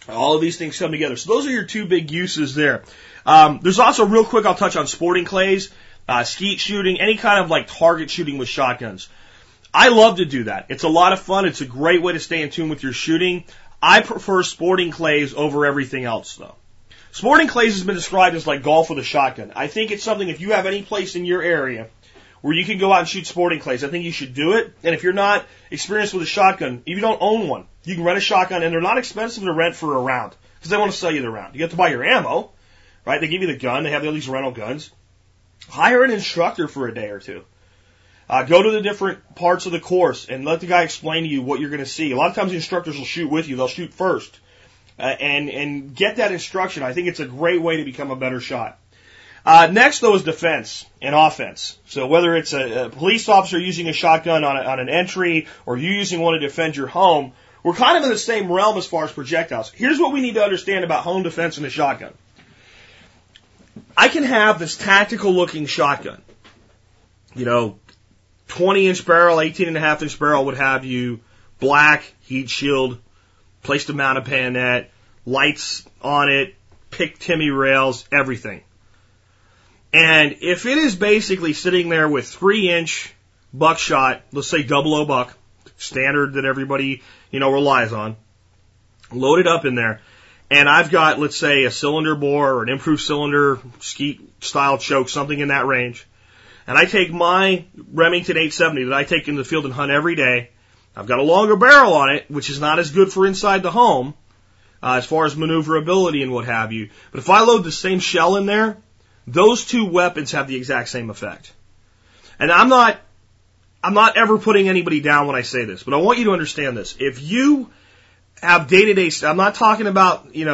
All of these things come together. So those are your two big uses there. There's also, real quick, I'll touch on sporting clays, skeet shooting, any kind of like target shooting with shotguns. I love to do that. It's a lot of fun. It's a great way to stay in tune with your shooting. I prefer sporting clays over everything else, though. Sporting clays has been described as like golf with a shotgun. I think it's something, if you have any place in your area where you can go out and shoot sporting clays, I think you should do it. And if you're not experienced with a shotgun, if you don't own one, you can rent a shotgun, and they're not expensive to rent for a round because they want to sell you the round. You have to buy your ammo, right? They give you the gun. They have all these rental guns. Hire an instructor for a day or two. Go to the different parts of the course and let the guy explain to you what you're going to see. A lot of times the instructors will shoot with you. They'll shoot first. And get that instruction. I think it's a great way to become a better shot. Next, though, is defense and offense. So whether it's a police officer using a shotgun on an entry or you using one to defend your home, we're kind of in the same realm as far as projectiles. Here's what we need to understand about home defense and the shotgun. I can have this tactical-looking shotgun, 20-inch barrel, 18.5-inch barrel would have you, black, heat shield, place to mount a bayonet, lights on it, pick Timmy rails, everything. And if it is basically sitting there with 3-inch buckshot, let's say 00 buck, standard that everybody, relies on, loaded up in there, and I've got, let's say, a cylinder bore or an improved cylinder, skeet-style choke, something in that range, and I take my Remington 870 that I take into the field and hunt every day. I've got a longer barrel on it, which is not as good for inside the home as far as maneuverability and what have you. But if I load the same shell in there, those two weapons have the exact same effect. And I'm not ever putting anybody down when I say this, but I want you to understand this. If you have day-to-day, I'm not talking about, end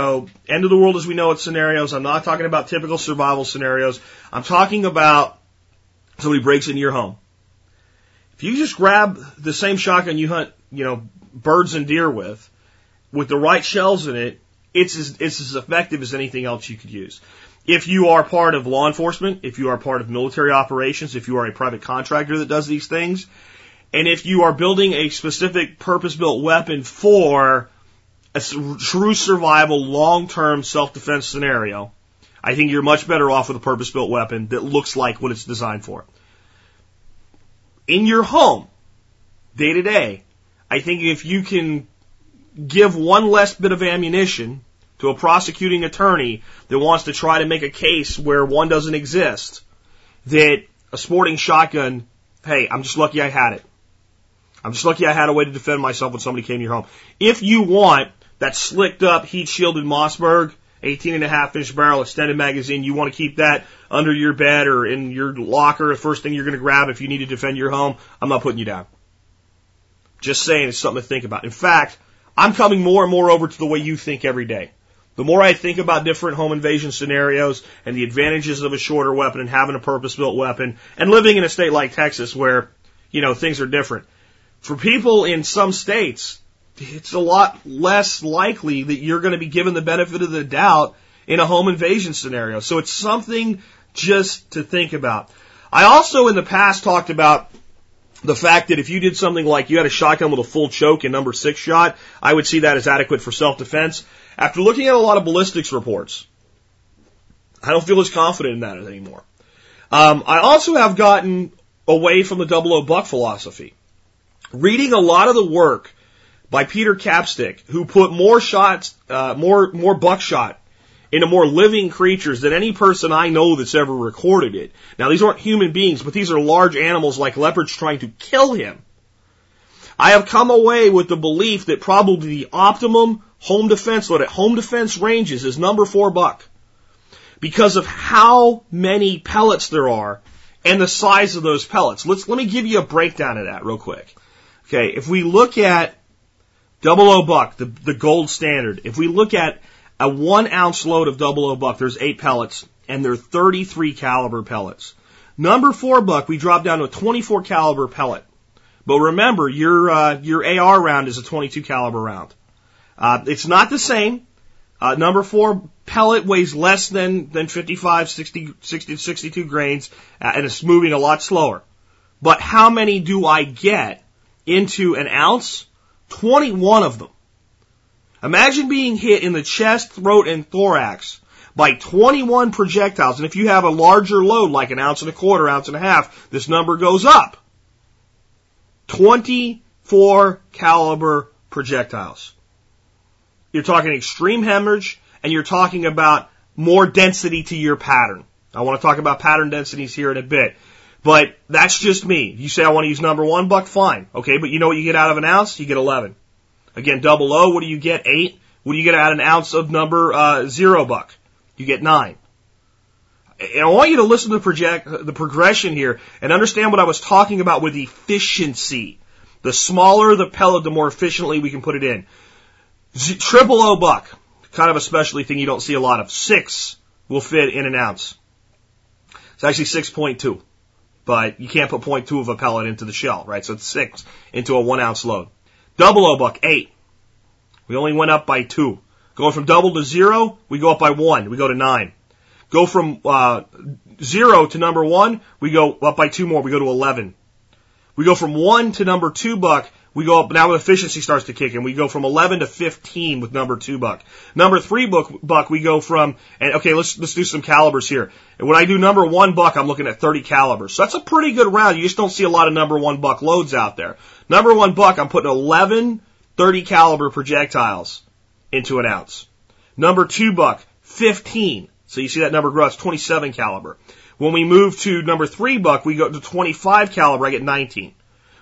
of the world as we know it scenarios. I'm not talking about typical survival scenarios. I'm talking about somebody breaks into your home. If you just grab the same shotgun you hunt, birds and deer with the right shells in it, it's as effective as anything else you could use. If you are part of law enforcement, if you are part of military operations, if you are a private contractor that does these things, and if you are building a specific purpose-built weapon for a true survival, long-term self-defense scenario, I think you're much better off with a purpose-built weapon that looks like what it's designed for. In your home, day-to-day, I think if you can give one less bit of ammunition to a prosecuting attorney that wants to try to make a case where one doesn't exist, that a sporting shotgun, hey, I'm just lucky I had it. I'm just lucky I had a way to defend myself when somebody came to your home. If you want that slicked-up, heat-shielded Mossberg, 18.5-inch barrel, extended magazine, you want to keep that under your bed or in your locker, the first thing you're going to grab if you need to defend your home, I'm not putting you down. Just saying, it's something to think about. In fact, I'm coming more and more over to the way you think every day. The more I think about different home invasion scenarios and the advantages of a shorter weapon and having a purpose-built weapon and living in a state like Texas where, things are different. For people in some states, it's a lot less likely that you're going to be given the benefit of the doubt in a home invasion scenario. So it's something just to think about. I also in the past talked about the fact that if you did something like you had a shotgun with a full choke and number 6 shot, I would see that as adequate for self-defense. After looking at a lot of ballistics reports, I don't feel as confident in that anymore. I also have gotten away from the double O buck philosophy. Reading a lot of the work by Peter Capstick, who put more shots, more buckshot into more living creatures than any person I know that's ever recorded it. Now, these aren't human beings, but these are large animals like leopards trying to kill him. I have come away with the belief that probably the optimum home defense load at home defense ranges is number 4 buck because of how many pellets there are and the size of those pellets. Let me give you a breakdown of that real quick. Okay, if we look at 00 buck, the gold standard, if we look at a 1 ounce load of 00 buck, there's 8 pellets, and they're 33 caliber pellets. Number 4 buck, we drop down to a 24 caliber pellet. But remember, your AR round is a 22 caliber round. It's not the same. Number 4 pellet weighs less than 55, 60, 62 grains, and it's moving a lot slower. But how many do I get into an ounce? 21 of them. Imagine being hit in the chest, throat, and thorax by 21 projectiles. And if you have a larger load, like an ounce and a quarter, ounce and a half, this number goes up. 24 caliber projectiles. You're talking extreme hemorrhage, and you're talking about more density to your pattern. I want to talk about pattern densities here in a bit. But that's just me. You say I want to use number 1 buck, fine. Okay, but you know what you get out of an ounce? You get 11. Again, 00, what do you get? 8. What do you get out of an ounce of number 0 buck? You get 9. And I want you to listen to the progression here and understand what I was talking about with efficiency. The smaller the pellet, the more efficiently we can put it in. 00 buck, kind of a specialty thing you don't see a lot of. 6 will fit in an ounce. It's actually 6.2, but you can't put 0.2 of a pellet into the shell, right? So it's 6 into a 1 ounce load. 00 buck, 8. We only went up by 2. Going from double to 0, we go up by 1. We go to 9. Go from 0 to number 1, we go up by 2 more. We go to 11. We go from 1 to number 2 buck. We go up, now with efficiency starts to kick in. We go from 11 to 15 with number 2 buck. Number 3 buck, we go from, and okay, let's do some calibers here. And when I do number 1 buck, I'm looking at 30 calibers. So that's a pretty good round. You just don't see a lot of number 1 buck loads out there. Number 1 buck, I'm putting 11 30 caliber projectiles into an ounce. Number 2 buck, 15. So you see that number grow, it's 27 caliber. When we move to number 3 buck, we go to 25 caliber, I get 19.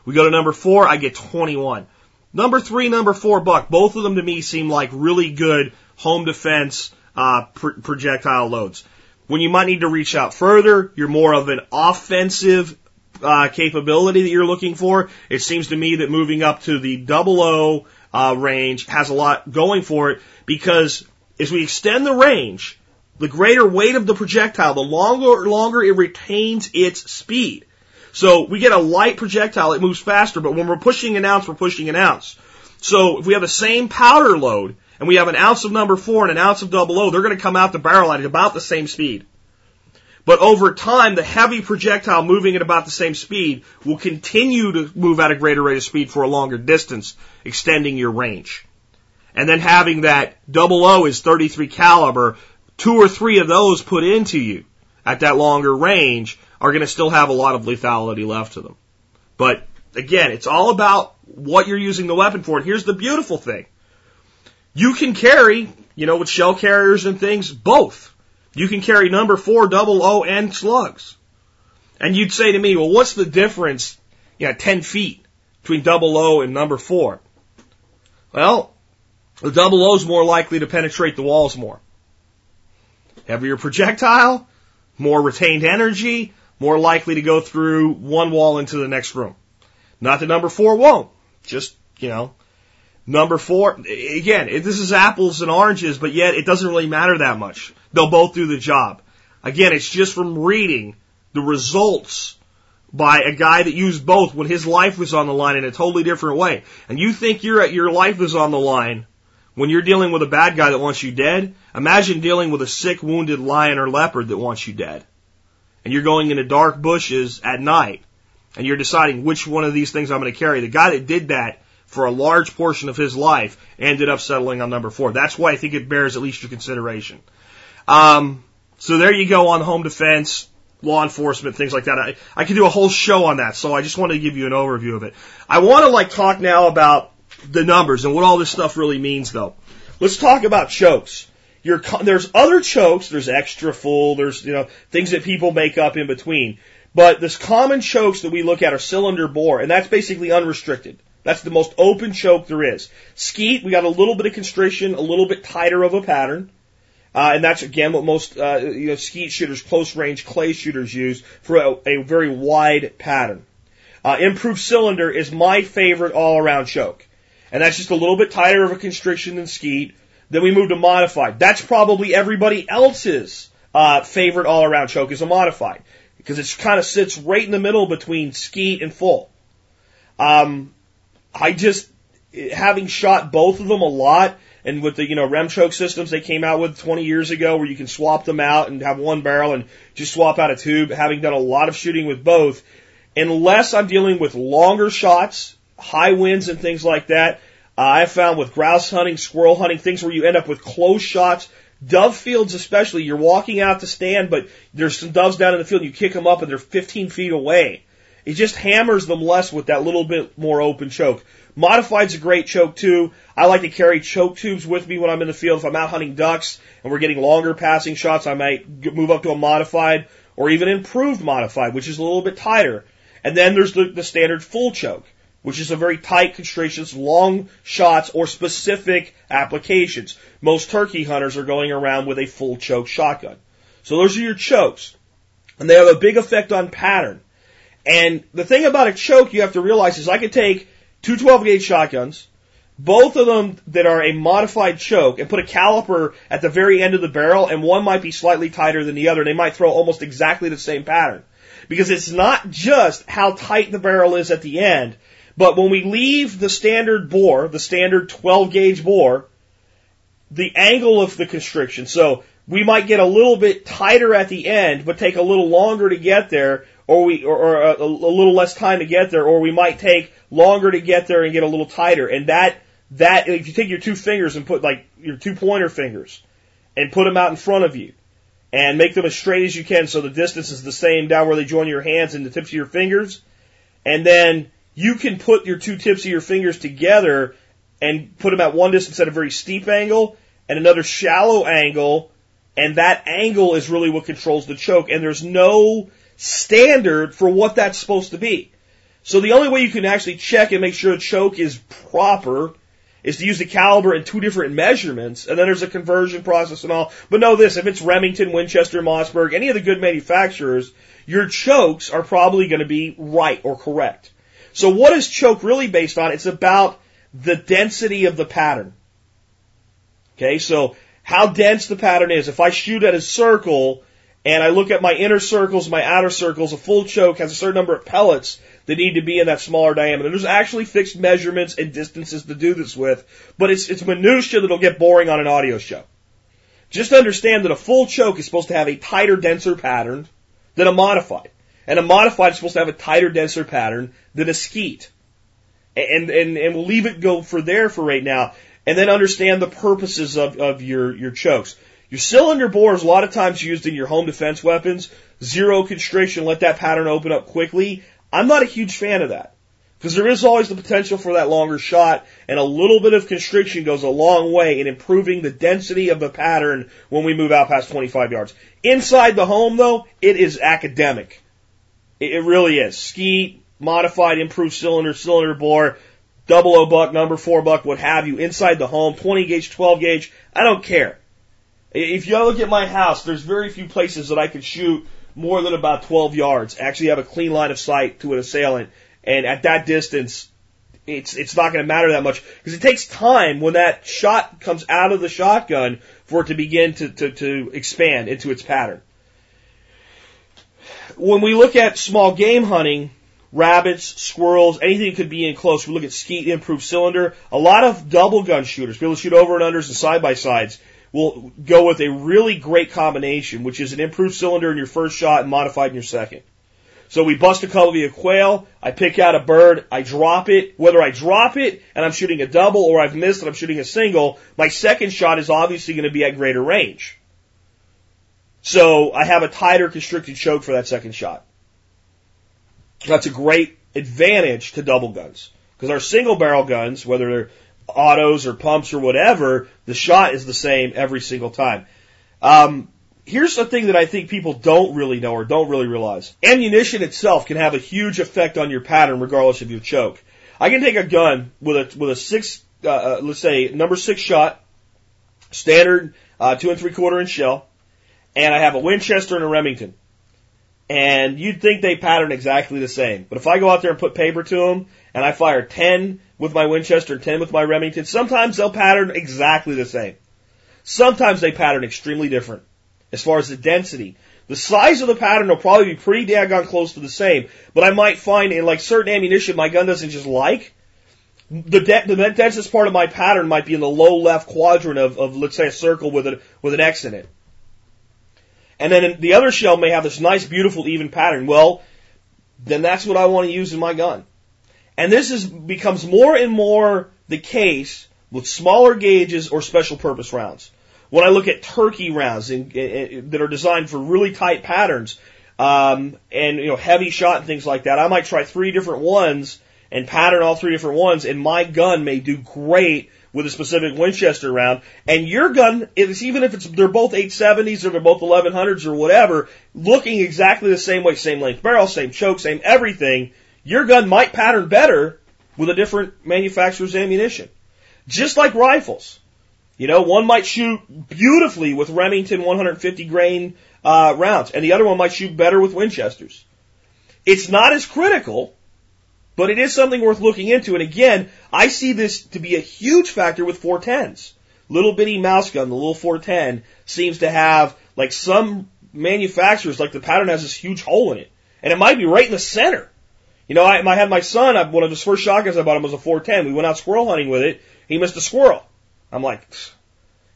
We go to number 4, I get 21. Number 3, number 4 buck, both of them to me seem like really good home defense projectile loads. When you might need to reach out further, you're more of an offensive capability that you're looking for. It seems to me that moving up to the 00 range has a lot going for it because as we extend the range, the greater weight of the projectile, the longer it retains its speed. So we get a light projectile, it moves faster, but when we're pushing an ounce, we're pushing an ounce. So if we have the same powder load, and we have an ounce of number 4 and an ounce of 00, they're going to come out the barrel at about the same speed. But over time, the heavy projectile moving at about the same speed will continue to move at a greater rate of speed for a longer distance, extending your range. And then having that 00 is 33 caliber, 2 or 3 of those put into you at that longer range are going to still have a lot of lethality left to them. But again, it's all about what you're using the weapon for. And here's the beautiful thing. You can carry, you know, with shell carriers and things, both. You can carry number 4, 00, and slugs. And you'd say to me, well, what's the difference, 10 feet between 00 and number 4? Well, the 00 is more likely to penetrate the walls more. Heavier projectile, more retained energy, more likely to go through one wall into the next room. Not that number 4 won't. Just, number 4, again, this is apples and oranges, but yet it doesn't really matter that much. They'll both do the job. Again, it's just from reading the results by a guy that used both when his life was on the line in a totally different way. And you think your life is on the line when you're dealing with a bad guy that wants you dead. Imagine dealing with a sick, wounded lion or leopard that wants you dead. And you're going into dark bushes at night, and you're deciding which one of these things I'm going to carry. The guy that did that for a large portion of his life ended up settling on number 4. That's why I think it bears at least your consideration. So there you go on home defense, law enforcement, things like that. I could do a whole show on that, so I just wanted to give you an overview of it. I want to talk now about the numbers and what all this stuff really means, though. Let's talk about chokes. There's other chokes. There's extra full. There's things that people make up in between. But this common chokes that we look at are cylinder bore, and that's basically unrestricted. That's the most open choke there is. Skeet, we got a little bit of constriction, a little bit tighter of a pattern. And that's, again, what most skeet shooters, close-range clay shooters use for a very wide pattern. Improved cylinder is my favorite all-around choke. And that's just a little bit tighter of a constriction than skeet. Then we move to modified. That's probably everybody else's favorite all-around choke is a modified, because it kind of sits right in the middle between skeet and full. Having shot both of them a lot, and with the, rem choke systems they came out with 20 years ago where you can swap them out and have one barrel and just swap out a tube, having done a lot of shooting with both, unless I'm dealing with longer shots, high winds and things like that, I found with grouse hunting, squirrel hunting, things where you end up with close shots, dove fields especially, you're walking out to stand, but there's some doves down in the field, and you kick them up and they're 15 feet away. It just hammers them less with that little bit more open choke. Modified's a great choke too. I like to carry choke tubes with me when I'm in the field. If I'm out hunting ducks and we're getting longer passing shots, I might move up to a modified or even improved modified, which is a little bit tighter. And then there's the standard full choke, which is a very tight constriction, long shots or specific applications. Most turkey hunters are going around with a full choke shotgun. So those are your chokes, and they have a big effect on pattern. And the thing about a choke you have to realize is I could take two 12-gauge shotguns, both of them that are a modified choke, and put a caliper at the very end of the barrel, and one might be slightly tighter than the other, and they might throw almost exactly the same pattern. Because it's not just how tight the barrel is at the end, but when we leave the standard bore, the standard 12-gauge bore, the angle of the constriction. So we might get a little bit tighter at the end, but take a little longer to get there, or a little less time to get there, or we might take longer to get there and get a little tighter. And that if you take your two fingers and put your two pointer fingers and put them out in front of you and make them as straight as you can so the distance is the same down where they join your hands and the tips of your fingers, and then you can put your two tips of your fingers together and put them at one distance at a very steep angle and another shallow angle, and that angle is really what controls the choke. And there's no standard for what that's supposed to be. So the only way you can actually check and make sure a choke is proper is to use the caliber in two different measurements, and then there's a conversion process and all. But know this, if it's Remington, Winchester, Mossberg, any of the good manufacturers, your chokes are probably going to be right or correct. So what is choke really based on? It's about the density of the pattern. Okay, so how dense the pattern is. If I shoot at a circle, and I look at my inner circles, my outer circles, a full choke has a certain number of pellets that need to be in that smaller diameter. There's actually fixed measurements and distances to do this with, but it's minutiae that'll get boring on an audio show. Just understand that a full choke is supposed to have a tighter, denser pattern than a modified. And a modified is supposed to have a tighter, denser pattern than a skeet. And we'll leave it go for there for right now, and then understand the purposes of your chokes. Your cylinder bore is a lot of times used in your home defense weapons. Zero constriction, let that pattern open up quickly. I'm not a huge fan of that, because there is always the potential for that longer shot, and a little bit of constriction goes a long way in improving the density of the pattern when we move out past 25 yards. Inside the home, though, it is academic. It really is. Skeet, modified, improved cylinder, cylinder bore, 00 buck, number 4 buck, what have you. Inside the home, 20 gauge, 12 gauge, I don't care. If you look at my house, there's very few places that I could shoot more than about 12 yards, actually have a clean line of sight to an assailant. And at that distance, it's not going to matter that much, because it takes time when that shot comes out of the shotgun for it to begin to expand into its pattern. When we look at small game hunting, rabbits, squirrels, anything that could be in close, we look at skeet, improved cylinder. A lot of double gun shooters, people who shoot over and unders and side-by-sides, we'll go with a really great combination, which is an improved cylinder in your first shot and modified in your second. So we bust a covey of quail, I pick out a bird, I drop it. Whether I drop it and I'm shooting a double or I've missed and I'm shooting a single, my second shot is obviously going to be at greater range. So I have a tighter constricted choke for that second shot. That's a great advantage to double guns. Because our single barrel guns, whether they're autos or pumps or whatever, the shot is the same every single time. Here's the thing that I think people don't really know or don't really realize. Ammunition itself can have a huge effect on your pattern regardless of your choke. I can take a gun with a number six shot, standard 2 3/4 inch shell, and I have a Winchester and a Remington. And you'd think they pattern exactly the same. But if I go out there and put paper to them, and I fire 10 with my Winchester, 10 with my Remington, sometimes they'll pattern exactly the same. Sometimes they pattern extremely different as far as the density. The size of the pattern will probably be pretty daggone close to the same, but I might find in like certain ammunition my gun doesn't just like. The densest part of my pattern might be in the low left quadrant of let's say, a circle with an X in it. And then the other shell may have this nice, beautiful, even pattern. Well, then that's what I want to use in my gun. And this becomes more and more the case with smaller gauges or special purpose rounds. When I look at turkey rounds that are designed for really tight patterns and heavy shot and things like that, I might try 3 different ones and pattern all 3 different ones, and my gun may do great with a specific Winchester round, and your gun, they're both 870s or they're both 1100s or whatever, looking exactly the same way, same length barrel, same choke, same everything, your gun might pattern better with a different manufacturer's ammunition. Just like rifles. One might shoot beautifully with Remington 150 grain rounds, and the other one might shoot better with Winchesters. It's not as critical, but it is something worth looking into. And again, I see this to be a huge factor with 410s. Little bitty mouse gun, the little 410, seems to have, like some manufacturers, like the pattern has this huge hole in it. And it might be right in the center. I had my son, one of his first shotguns I bought him was a 410. We went out squirrel hunting with it. He missed a squirrel. I'm like,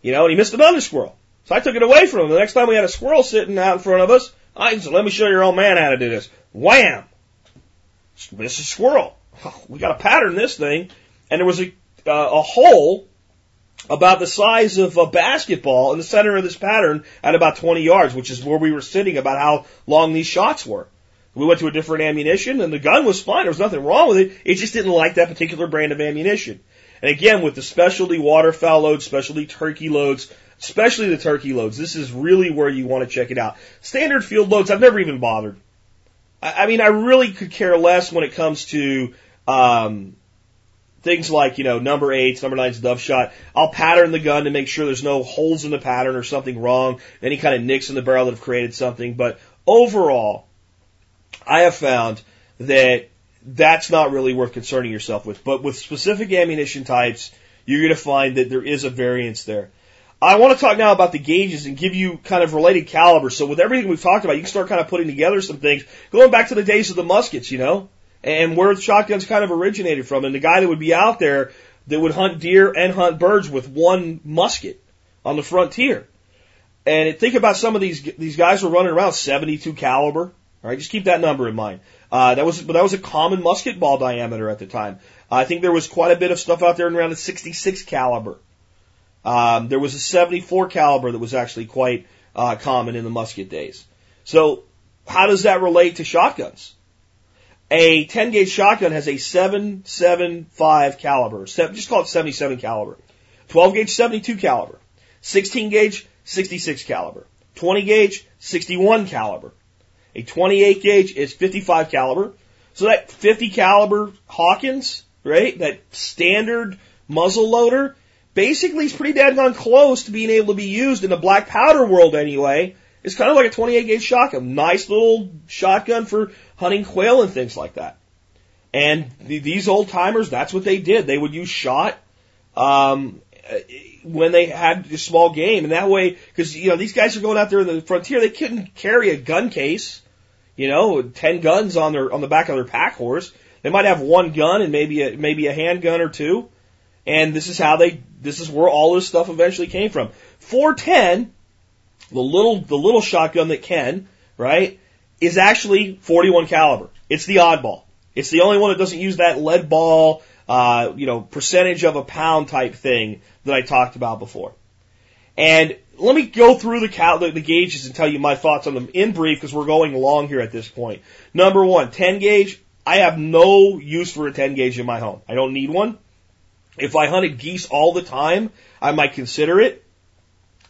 and he missed another squirrel. So I took it away from him. The next time we had a squirrel sitting out in front of us, I said, let me show your old man how to do this. Wham! This is squirrel. We got to pattern this thing. And there was a hole about the size of a basketball in the center of this pattern at about 20 yards, which is where we were sitting about how long these shots were. We went to a different ammunition, and the gun was fine. There was nothing wrong with it. It just didn't like that particular brand of ammunition. And again, with the specialty waterfowl loads, specialty turkey loads, especially the turkey loads, this is really where you want to check it out. Standard field loads, I've never even bothered. I mean, I really could care less when it comes to things like, number 8s, number 9s, dove shot. I'll pattern the gun to make sure there's no holes in the pattern or something wrong, any kind of nicks in the barrel that have created something. But overall, I have found that that's not really worth concerning yourself with. But with specific ammunition types, you're going to find that there is a variance there. I want to talk now about the gauges and give you kind of related calibers. So with everything we've talked about, you can start kind of putting together some things, going back to the days of the muskets, and where shotguns kind of originated from. And the guy that would be out there that would hunt deer and hunt birds with one musket on the frontier. And think about some of these guys were running around 72 caliber. All right, just keep that number in mind. That was a common musket ball diameter at the time. I think there was quite a bit of stuff out there around the 66 caliber. There was a 74 caliber that was actually quite common in the musket days. So how does that relate to shotguns? A 10-gauge shotgun has a 7.75 caliber. Just call it 77 caliber. 12-gauge, 72 caliber. 16-gauge, 66 caliber. 20-gauge, 61 caliber. A 28-gauge is 55 caliber. So that 50 caliber Hawkins, right, that standard muzzle loader, basically, it's pretty daggone close to being able to be used in the black powder world anyway. It's kind of like a 28-gauge shotgun. Nice little shotgun for hunting quail and things like that. And these old-timers, that's what they did. They would use shot when they had a small game. And that way, because, these guys are going out there in the frontier. They couldn't carry a gun case, 10 guns on the back of their pack horse. They might have one gun and maybe a handgun or two. And this is how this is where all this stuff eventually came from. 410, the little shotgun that can, right, is actually 41 caliber. It's the oddball. It's the only one that doesn't use that lead ball, percentage of a pound type thing that I talked about before. And let me go through the gauges and tell you my thoughts on them in brief, because we're going long here at this point. Number one, 10 gauge. I have no use for a 10 gauge in my home. I don't need one. If I hunted geese all the time, I might consider it.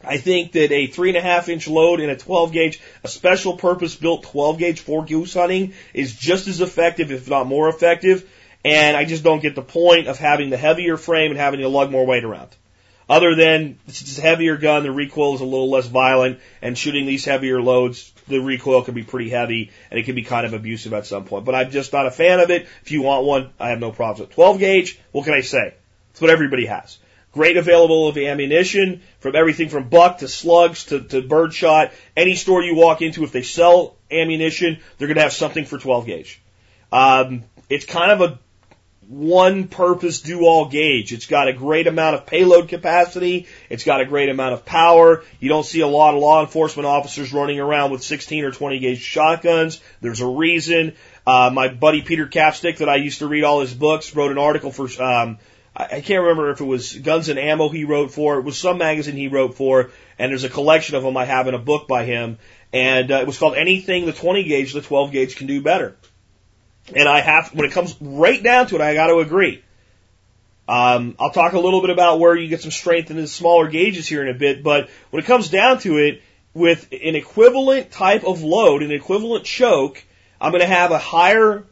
I think that a 3.5-inch load in a 12 gauge, a special purpose built 12 gauge for goose hunting, is just as effective, if not more effective. And I just don't get the point of having the heavier frame and having to lug more weight around. Other than it's just a heavier gun, the recoil is a little less violent, and shooting these heavier loads, the recoil can be pretty heavy, and it can be kind of abusive at some point. But I'm just not a fan of it. If you want one, I have no problems with it. 12 gauge, what can I say? It's what everybody has. Great available of ammunition, from everything from buck to slugs to birdshot. Any store you walk into, if they sell ammunition, they're going to have something for 12 gauge. It's kind of a one-purpose do-all gauge. It's got a great amount of payload capacity. It's got a great amount of power. You don't see a lot of law enforcement officers running around with 16 or 20 gauge shotguns. There's a reason. My buddy Peter Capstick, that I used to read all his books, wrote an article for I can't remember if it was Guns and Ammo he wrote for. It was some magazine he wrote for, and there's a collection of them I have in a book by him. And it was called Anything the 20 Gauge, the 12 Gauge Can Do Better. And I have, when it comes right down to it, I got to agree. I'll talk a little bit about where you get some strength in the smaller gauges here in a bit, but when it comes down to it, with an equivalent type of load, an equivalent choke, I'm going to have a higher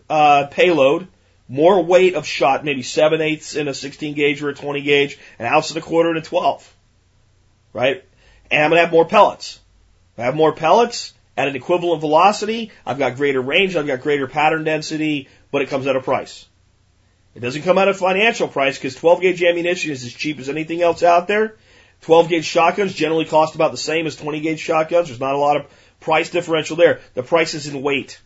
payload, more weight of shot, maybe 7/8 in a 16 gauge or a 20 gauge, an ounce and a quarter in a 12, right? And I'm going to have more pellets. I have more pellets at an equivalent velocity. I've got greater range. I've got greater pattern density, but it comes at a price. It doesn't come at a financial price, because 12 gauge ammunition is as cheap as anything else out there. 12 gauge shotguns generally cost about the same as 20 gauge shotguns. There's not a lot of price differential there. The price is in weight.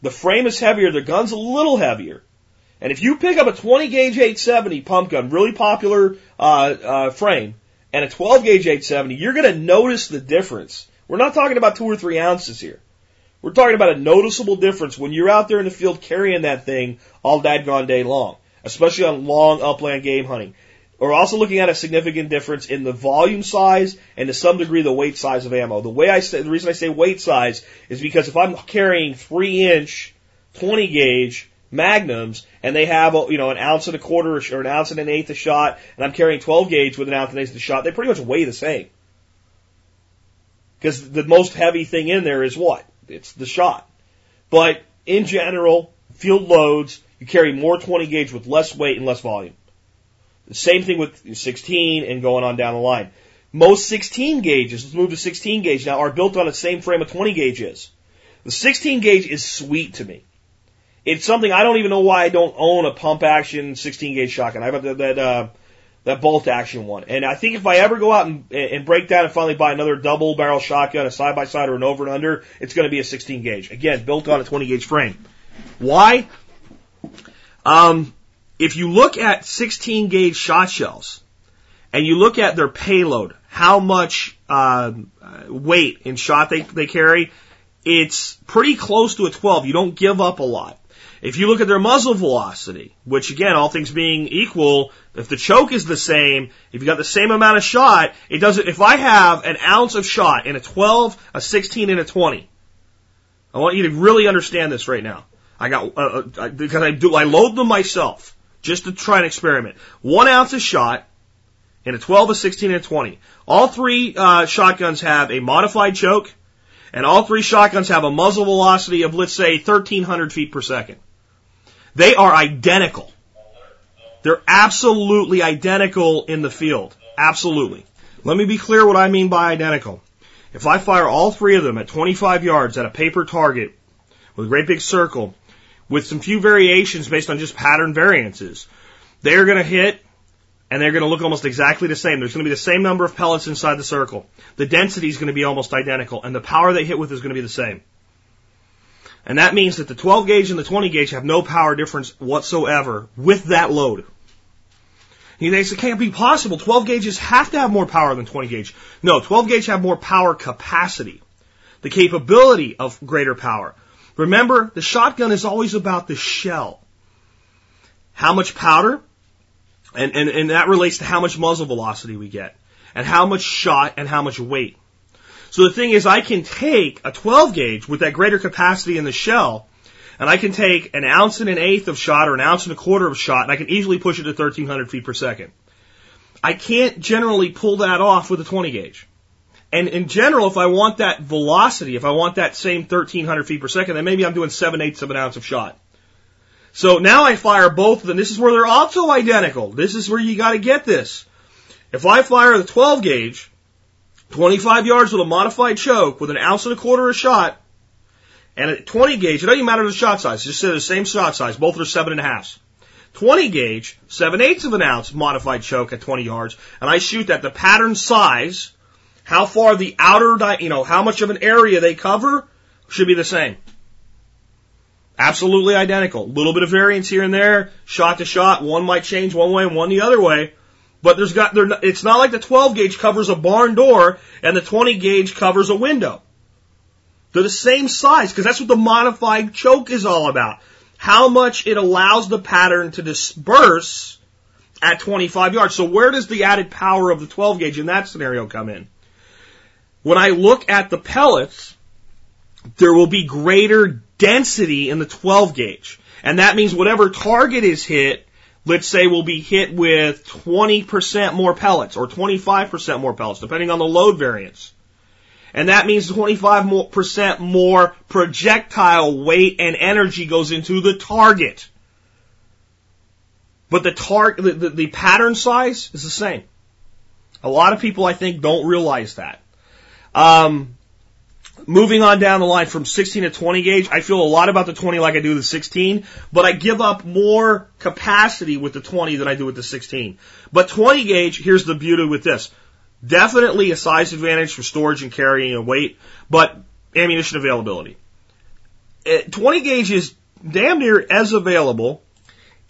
The frame is heavier, the gun's a little heavier. And if you pick up a 20 gauge 870 pump gun, really popular frame, and a 12 gauge 870, you're going to notice the difference. We're not talking about 2 or 3 ounces here. We're talking about a noticeable difference when you're out there in the field carrying that thing all dadgone day long, especially on long upland game hunting. We're also looking at a significant difference in the volume size and to some degree the weight size of ammo. The reason I say weight size is because if I'm carrying 3-inch 20 gauge magnums and they have, an ounce and a quarter or an ounce and an eighth a shot, and I'm carrying 12 gauge with an ounce and an eighth a shot, they pretty much weigh the same. Because the most heavy thing in there is what? It's the shot. But in general, field loads, you carry more 20 gauge with less weight and less volume. Same thing with 16 and going on down the line. Most 16 gauges, let's move to 16 gauge now, are built on the same frame a 20 gauge is. The 16 gauge is sweet to me. It's something I don't even know why I don't own a pump action 16 gauge shotgun. I have that bolt action one. And I think if I ever go out and break down and finally buy another double barrel shotgun, a side by side or an over and under, it's going to be a 16 gauge. Again, built on a 20 gauge frame. Why? If you look at 16 gauge shot shells and you look at their payload, how much weight in shot they carry, it's pretty close to a 12. You don't give up a lot. If you look at their muzzle velocity, which again, all things being equal, if the choke is the same, if you got the same amount of shot, it doesn't. If I have an ounce of shot in a 12, a 16, and a 20, I want you to really understand this right now. I load them myself, just to try and experiment. 1 ounce of shot in a 12, a 16, and a 20. All three shotguns have a modified choke, and all three shotguns have a muzzle velocity of, let's say, 1,300 feet per second. They are identical. They're absolutely identical in the field. Absolutely. Let me be clear what I mean by identical. If I fire all three of them at 25 yards at a paper target with a great big circle, with some few variations based on just pattern variances, they're going to hit, and they're going to look almost exactly the same. There's going to be the same number of pellets inside the circle. The density is going to be almost identical, and the power they hit with is going to be the same. And that means that the 12 gauge and the 20 gauge have no power difference whatsoever with that load. You think, it can't be possible. 12 gauges have to have more power than 20 gauge. No, 12 gauge have more power capacity, the capability of greater power. Remember, the shotgun is always about the shell. How much powder, and that relates to how much muzzle velocity we get. and how much shot and how much weight. So the thing is, I can take a 12 gauge with that greater capacity in the shell, and I can take 1 1/8 ounces of shot or 1 1/4 ounces of shot, and I can easily push it to 1,300 feet per second. I can't generally pull that off with a 20 gauge. And in general, if I want that velocity, if I want that same 1,300 feet per second, then maybe I'm doing 7/8 of an ounce of shot. So now I fire both of them. This is where they're also identical. This is where you got to get this. If I fire the 12 gauge, 25 yards with a modified choke, with 1 1/4 ounces of shot, and at 20 gauge, it doesn't even matter the shot size. Just say the same shot size. Both are 7 1/2s. 20 gauge, 7/8 of an ounce modified choke at 20 yards, and I shoot that the pattern size, how far the outer, how much of an area they cover, should be the same. Absolutely identical. A little bit of variance here and there, shot to shot. One might change one way and one the other way, but it's not like the 12 gauge covers a barn door and the 20 gauge covers a window. They're the same size because that's what the modified choke is all about. How much it allows the pattern to disperse at 25 yards. So where does the added power of the 12 gauge in that scenario come in? When I look at the pellets, there will be greater density in the 12 gauge. And that means whatever target is hit, let's say, will be hit with 20% more pellets or 25% more pellets, depending on the load variance. And that means 25% more projectile weight and energy goes into the target. But the pattern size is the same. A lot of people, I think, don't realize that. Moving on down the line from 16 to 20 gauge, I feel a lot about the 20 like I do the 16, but I give up more capacity with the 20 than I do with the 16. But 20 gauge, here's the beauty with this. Definitely a size advantage for storage and carrying and weight, but ammunition availability. 20 gauge is damn near as available,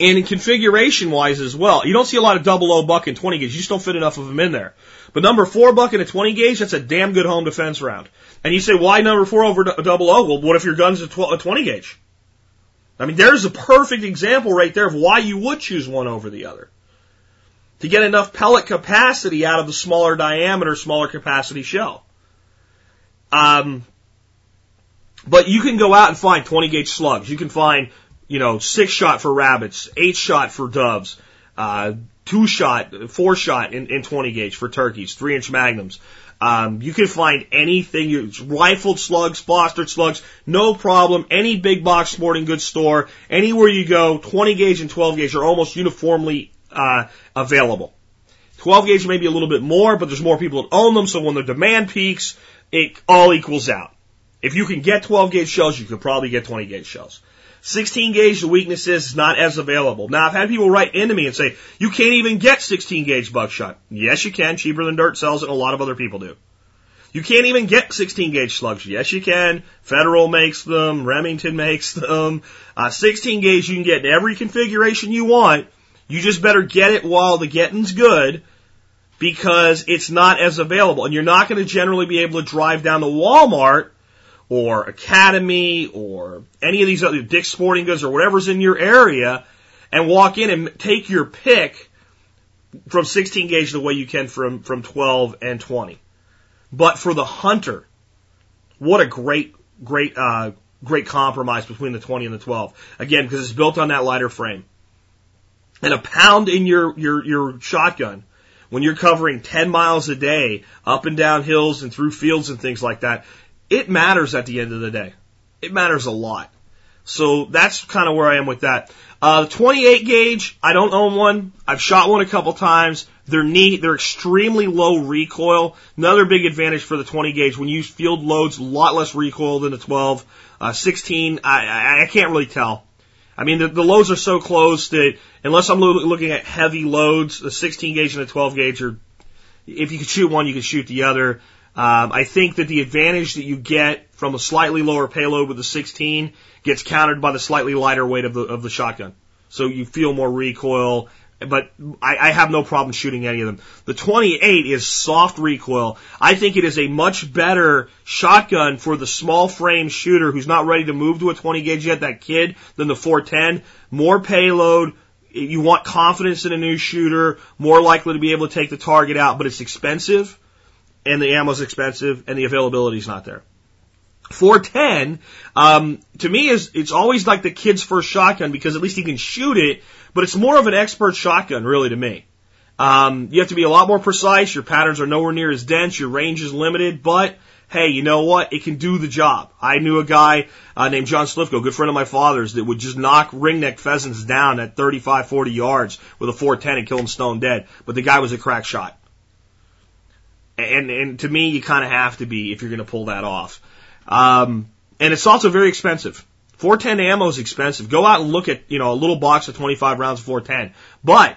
and configuration-wise as well. You don't see a lot of 00 buck in 20 gauge. You just don't fit enough of them in there. But number 4 buck in a 20 gauge, that's a damn good home defense round. And you say, why number 4 over 00? Well, what if your gun's a 20 gauge? I mean, there's a perfect example right there of why you would choose one over the other. To get enough pellet capacity out of the smaller diameter, smaller capacity shell. But you can go out and find 20 gauge slugs. You can find, 6-shot for rabbits, 8-shot for doves, 2-shot, 4-shot in 20 gauge for turkeys, 3-inch magnums. You can find anything, rifled slugs, fostered slugs, no problem. Any big box sporting goods store, anywhere you go, 20 gauge and 12 gauge are almost uniformly available. 12 gauge may be a little bit more, but there's more people that own them, so when the demand peaks, it all equals out. If you can get 12 gauge shells, you could probably get 20 gauge shells. 16 gauge, the weakness is it's not as available. Now, I've had people write into me and say, you can't even get 16 gauge buckshot. Yes, you can. Cheaper Than Dirt sells it, and a lot of other people do. You can't even get 16 gauge slugs. Yes, you can. Federal makes them. Remington makes them. 16 gauge you can get in every configuration you want. You just better get it while the getting's good, because it's not as available. And you're not going to generally be able to drive down to Walmart or Academy or any of these other Dick's Sporting Goods or whatever's in your area and walk in and take your pick from 16 gauge the way you can from 12 and 20. But for the hunter, what a great compromise between the 20 and the 12. Again, because it's built on that lighter frame. And a pound in your shotgun, when you're covering 10 miles a day, up and down hills and through fields and things like that, it matters at the end of the day. It matters a lot. So that's kind of where I am with that. 28 gauge, I don't own one. I've shot one a couple times. They're neat. They're extremely low recoil. Another big advantage for the 20 gauge, when you field loads, a lot less recoil than the 12. 16, I can't really tell. I mean, the loads are so close that unless I'm looking at heavy loads, the 16 gauge and the 12 gauge are, if you could shoot one, you could shoot the other. I think that the advantage that you get from a slightly lower payload with the 16 gets countered by the slightly lighter weight of the shotgun. So you feel more recoil, but I have no problem shooting any of them. The 28 is soft recoil. I think it is a much better shotgun for the small frame shooter who's not ready to move to a 20 gauge yet, that kid, than the 410. More payload. You want confidence in a new shooter, more likely to be able to take the target out, but it's expensive, and the ammo's expensive, and the availability's not there. 410, to me, it's always like the kid's first shotgun, because at least he can shoot it, but it's more of an expert shotgun, really, to me. You have to be a lot more precise. Your patterns are nowhere near as dense. Your range is limited, but hey, you know what? It can do the job. I knew a guy named John Slifko, a good friend of my father's, that would just knock ringneck pheasants down at 35, 40 yards with a 410 and kill them stone dead. But the guy was a crack shot. And to me, you kind of have to be if you're going to pull that off. And it's also very expensive. 410 ammo is expensive. Go out and look at, a little box of 25 rounds of 410. But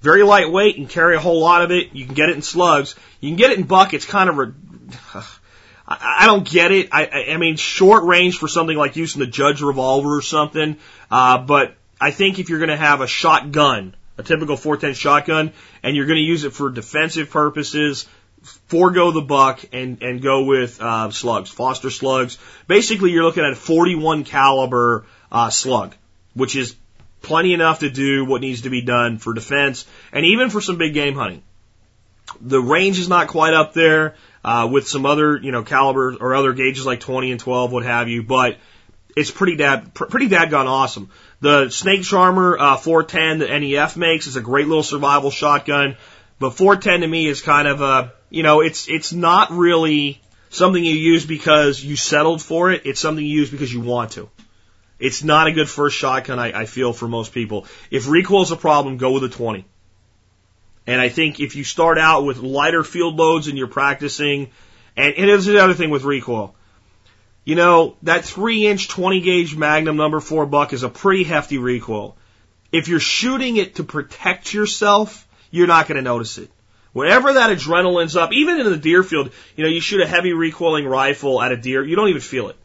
very lightweight and carry a whole lot of it. You can get it in slugs. You can get it in buckets. Kind of, I don't get it. I mean, short range for something like using the Judge revolver or something. But I think if you're going to have a shotgun, a typical 410 shotgun, and you're going to use it for defensive purposes, forego the buck and go with slugs, Foster slugs. Basically, you're looking at a 41 caliber slug, which is plenty enough to do what needs to be done for defense and even for some big game hunting. The range is not quite up there with some other, calibers or other gauges like 20 and 12, what have you, but it's pretty dadgone awesome. The Snake Charmer 410 that NEF makes is a great little survival shotgun, but 410 to me is kind of a, it's not really something you use because you settled for it. It's something you use because you want to. It's not a good first shotgun, I feel, for most people. If recoil's a problem, go with a 20. And I think if you start out with lighter field loads and you're practicing, and here's the other thing with recoil. That 3-inch 20-gauge Magnum number 4 buck is a pretty hefty recoil. If you're shooting it to protect yourself, you're not going to notice it. Whenever that adrenaline's up, even in the deer field, you shoot a heavy recoiling rifle at a deer, you don't even feel it.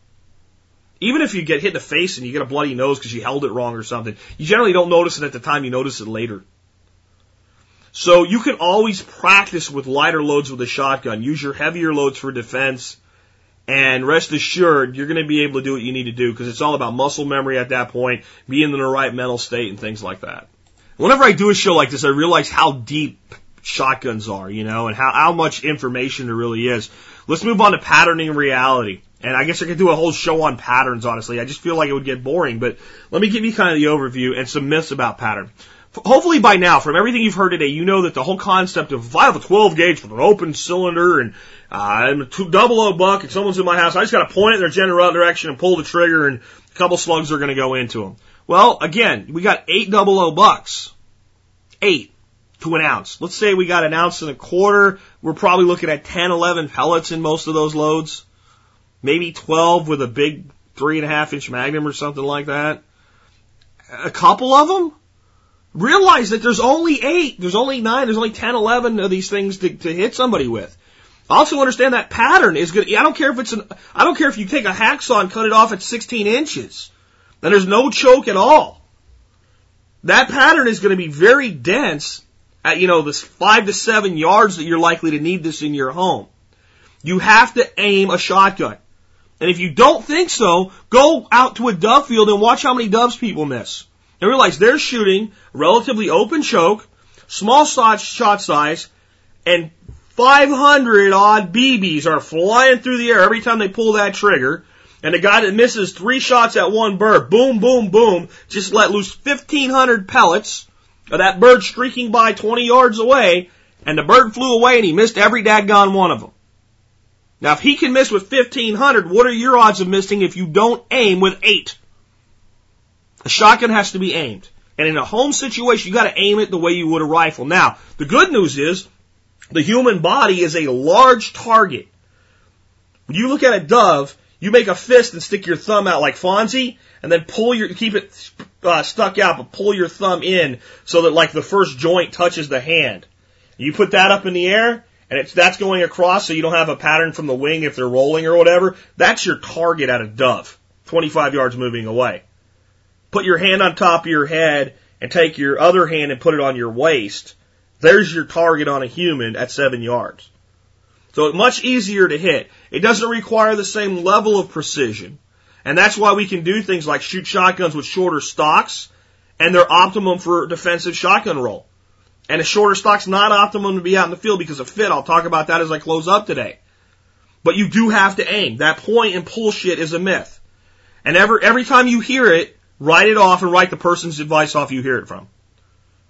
Even if you get hit in the face and you get a bloody nose because you held it wrong or something, you generally don't notice it at the time, you notice it later. So you can always practice with lighter loads with a shotgun. Use your heavier loads for defense, and rest assured, you're going to be able to do what you need to do because it's all about muscle memory at that point, being in the right mental state and things like that. Whenever I do a show like this, I realize how deep shotguns are, and how much information there really is. Let's move on to patterning reality. And I guess I could do a whole show on patterns, honestly. I just feel like it would get boring. But let me give you kind of the overview and some myths about pattern. Hopefully by now, from everything you've heard today, you know that the whole concept of if I have a 12-gauge with an open cylinder and I'm a 200 buck and someone's in my house, I just got to point it in their general direction and pull the trigger and a couple slugs are going to go into them. Well, again, we got 8 00 bucks. 8 to an ounce. Let's say we got an ounce and a quarter. We're probably looking at 10, 11 pellets in most of those loads. Maybe 12 with a big 3.5-inch Magnum or something like that. A couple of them? Realize that there's only 8, there's only 9, there's only 10, 11 of these things to hit somebody with. Also understand that pattern is good. I don't care if you take a hacksaw and cut it off at 16 inches. Then there's no choke at all. That pattern is going to be very dense at, this 5 to 7 yards that you're likely to need this in your home. You have to aim a shotgun. And if you don't think so, go out to a dove field and watch how many doves people miss. And realize they're shooting relatively open choke, small shot size, and 500-odd BBs are flying through the air every time they pull that trigger. And the guy that misses 3 shots at one bird, boom, boom, boom, just let loose 1,500 pellets of that bird streaking by 20 yards away, and the bird flew away and he missed every daggone one of them. Now, if he can miss with 1,500, what are your odds of missing if you don't aim with 8? A shotgun has to be aimed. And in a home situation, you got to aim it the way you would a rifle. Now, the good news is the human body is a large target. When you look at a dove, you make a fist and stick your thumb out like Fonzie, and then keep it stuck out, but pull your thumb in so that like the first joint touches the hand. You put that up in the air, and that's going across so you don't have a pattern from the wing if they're rolling or whatever. That's your target at a dove, 25 yards moving away. Put your hand on top of your head and take your other hand and put it on your waist. There's your target on a human at 7 yards. So it's much easier to hit. It doesn't require the same level of precision. And that's why we can do things like shoot shotguns with shorter stocks and they're optimum for defensive shotgun roll. And a shorter stock's not optimum to be out in the field because of fit. I'll talk about that as I close up today. But you do have to aim. That point and pull shit is a myth. And every time you hear it, write it off and write the person's advice off you hear it from.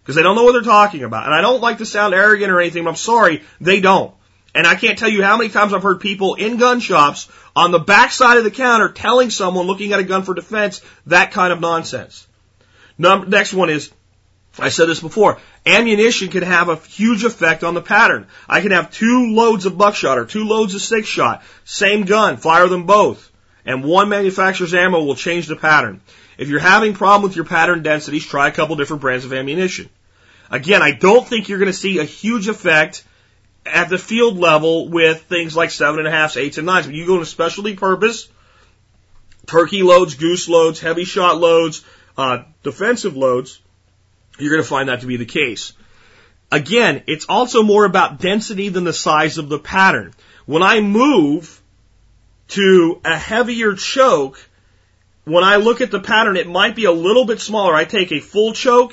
Because they don't know what they're talking about. And I don't like to sound arrogant or anything, but I'm sorry, they don't. And I can't tell you how many times I've heard people in gun shops on the backside of the counter telling someone looking at a gun for defense that kind of nonsense. Next one is, I said this before, ammunition can have a huge effect on the pattern. I can have 2 loads of buckshot or 2 loads of snake shot, same gun, fire them both, and one manufacturer's ammo will change the pattern. If you're having problem with your pattern densities, try a couple different brands of ammunition. Again, I don't think you're going to see a huge effect at the field level with things like 7.5s, 8s, and 9s. When you go to specialty purpose, turkey loads, goose loads, heavy shot loads, defensive loads, you're going to find that to be the case. Again, it's also more about density than the size of the pattern. When I move to a heavier choke, when I look at the pattern, it might be a little bit smaller. I take a full choke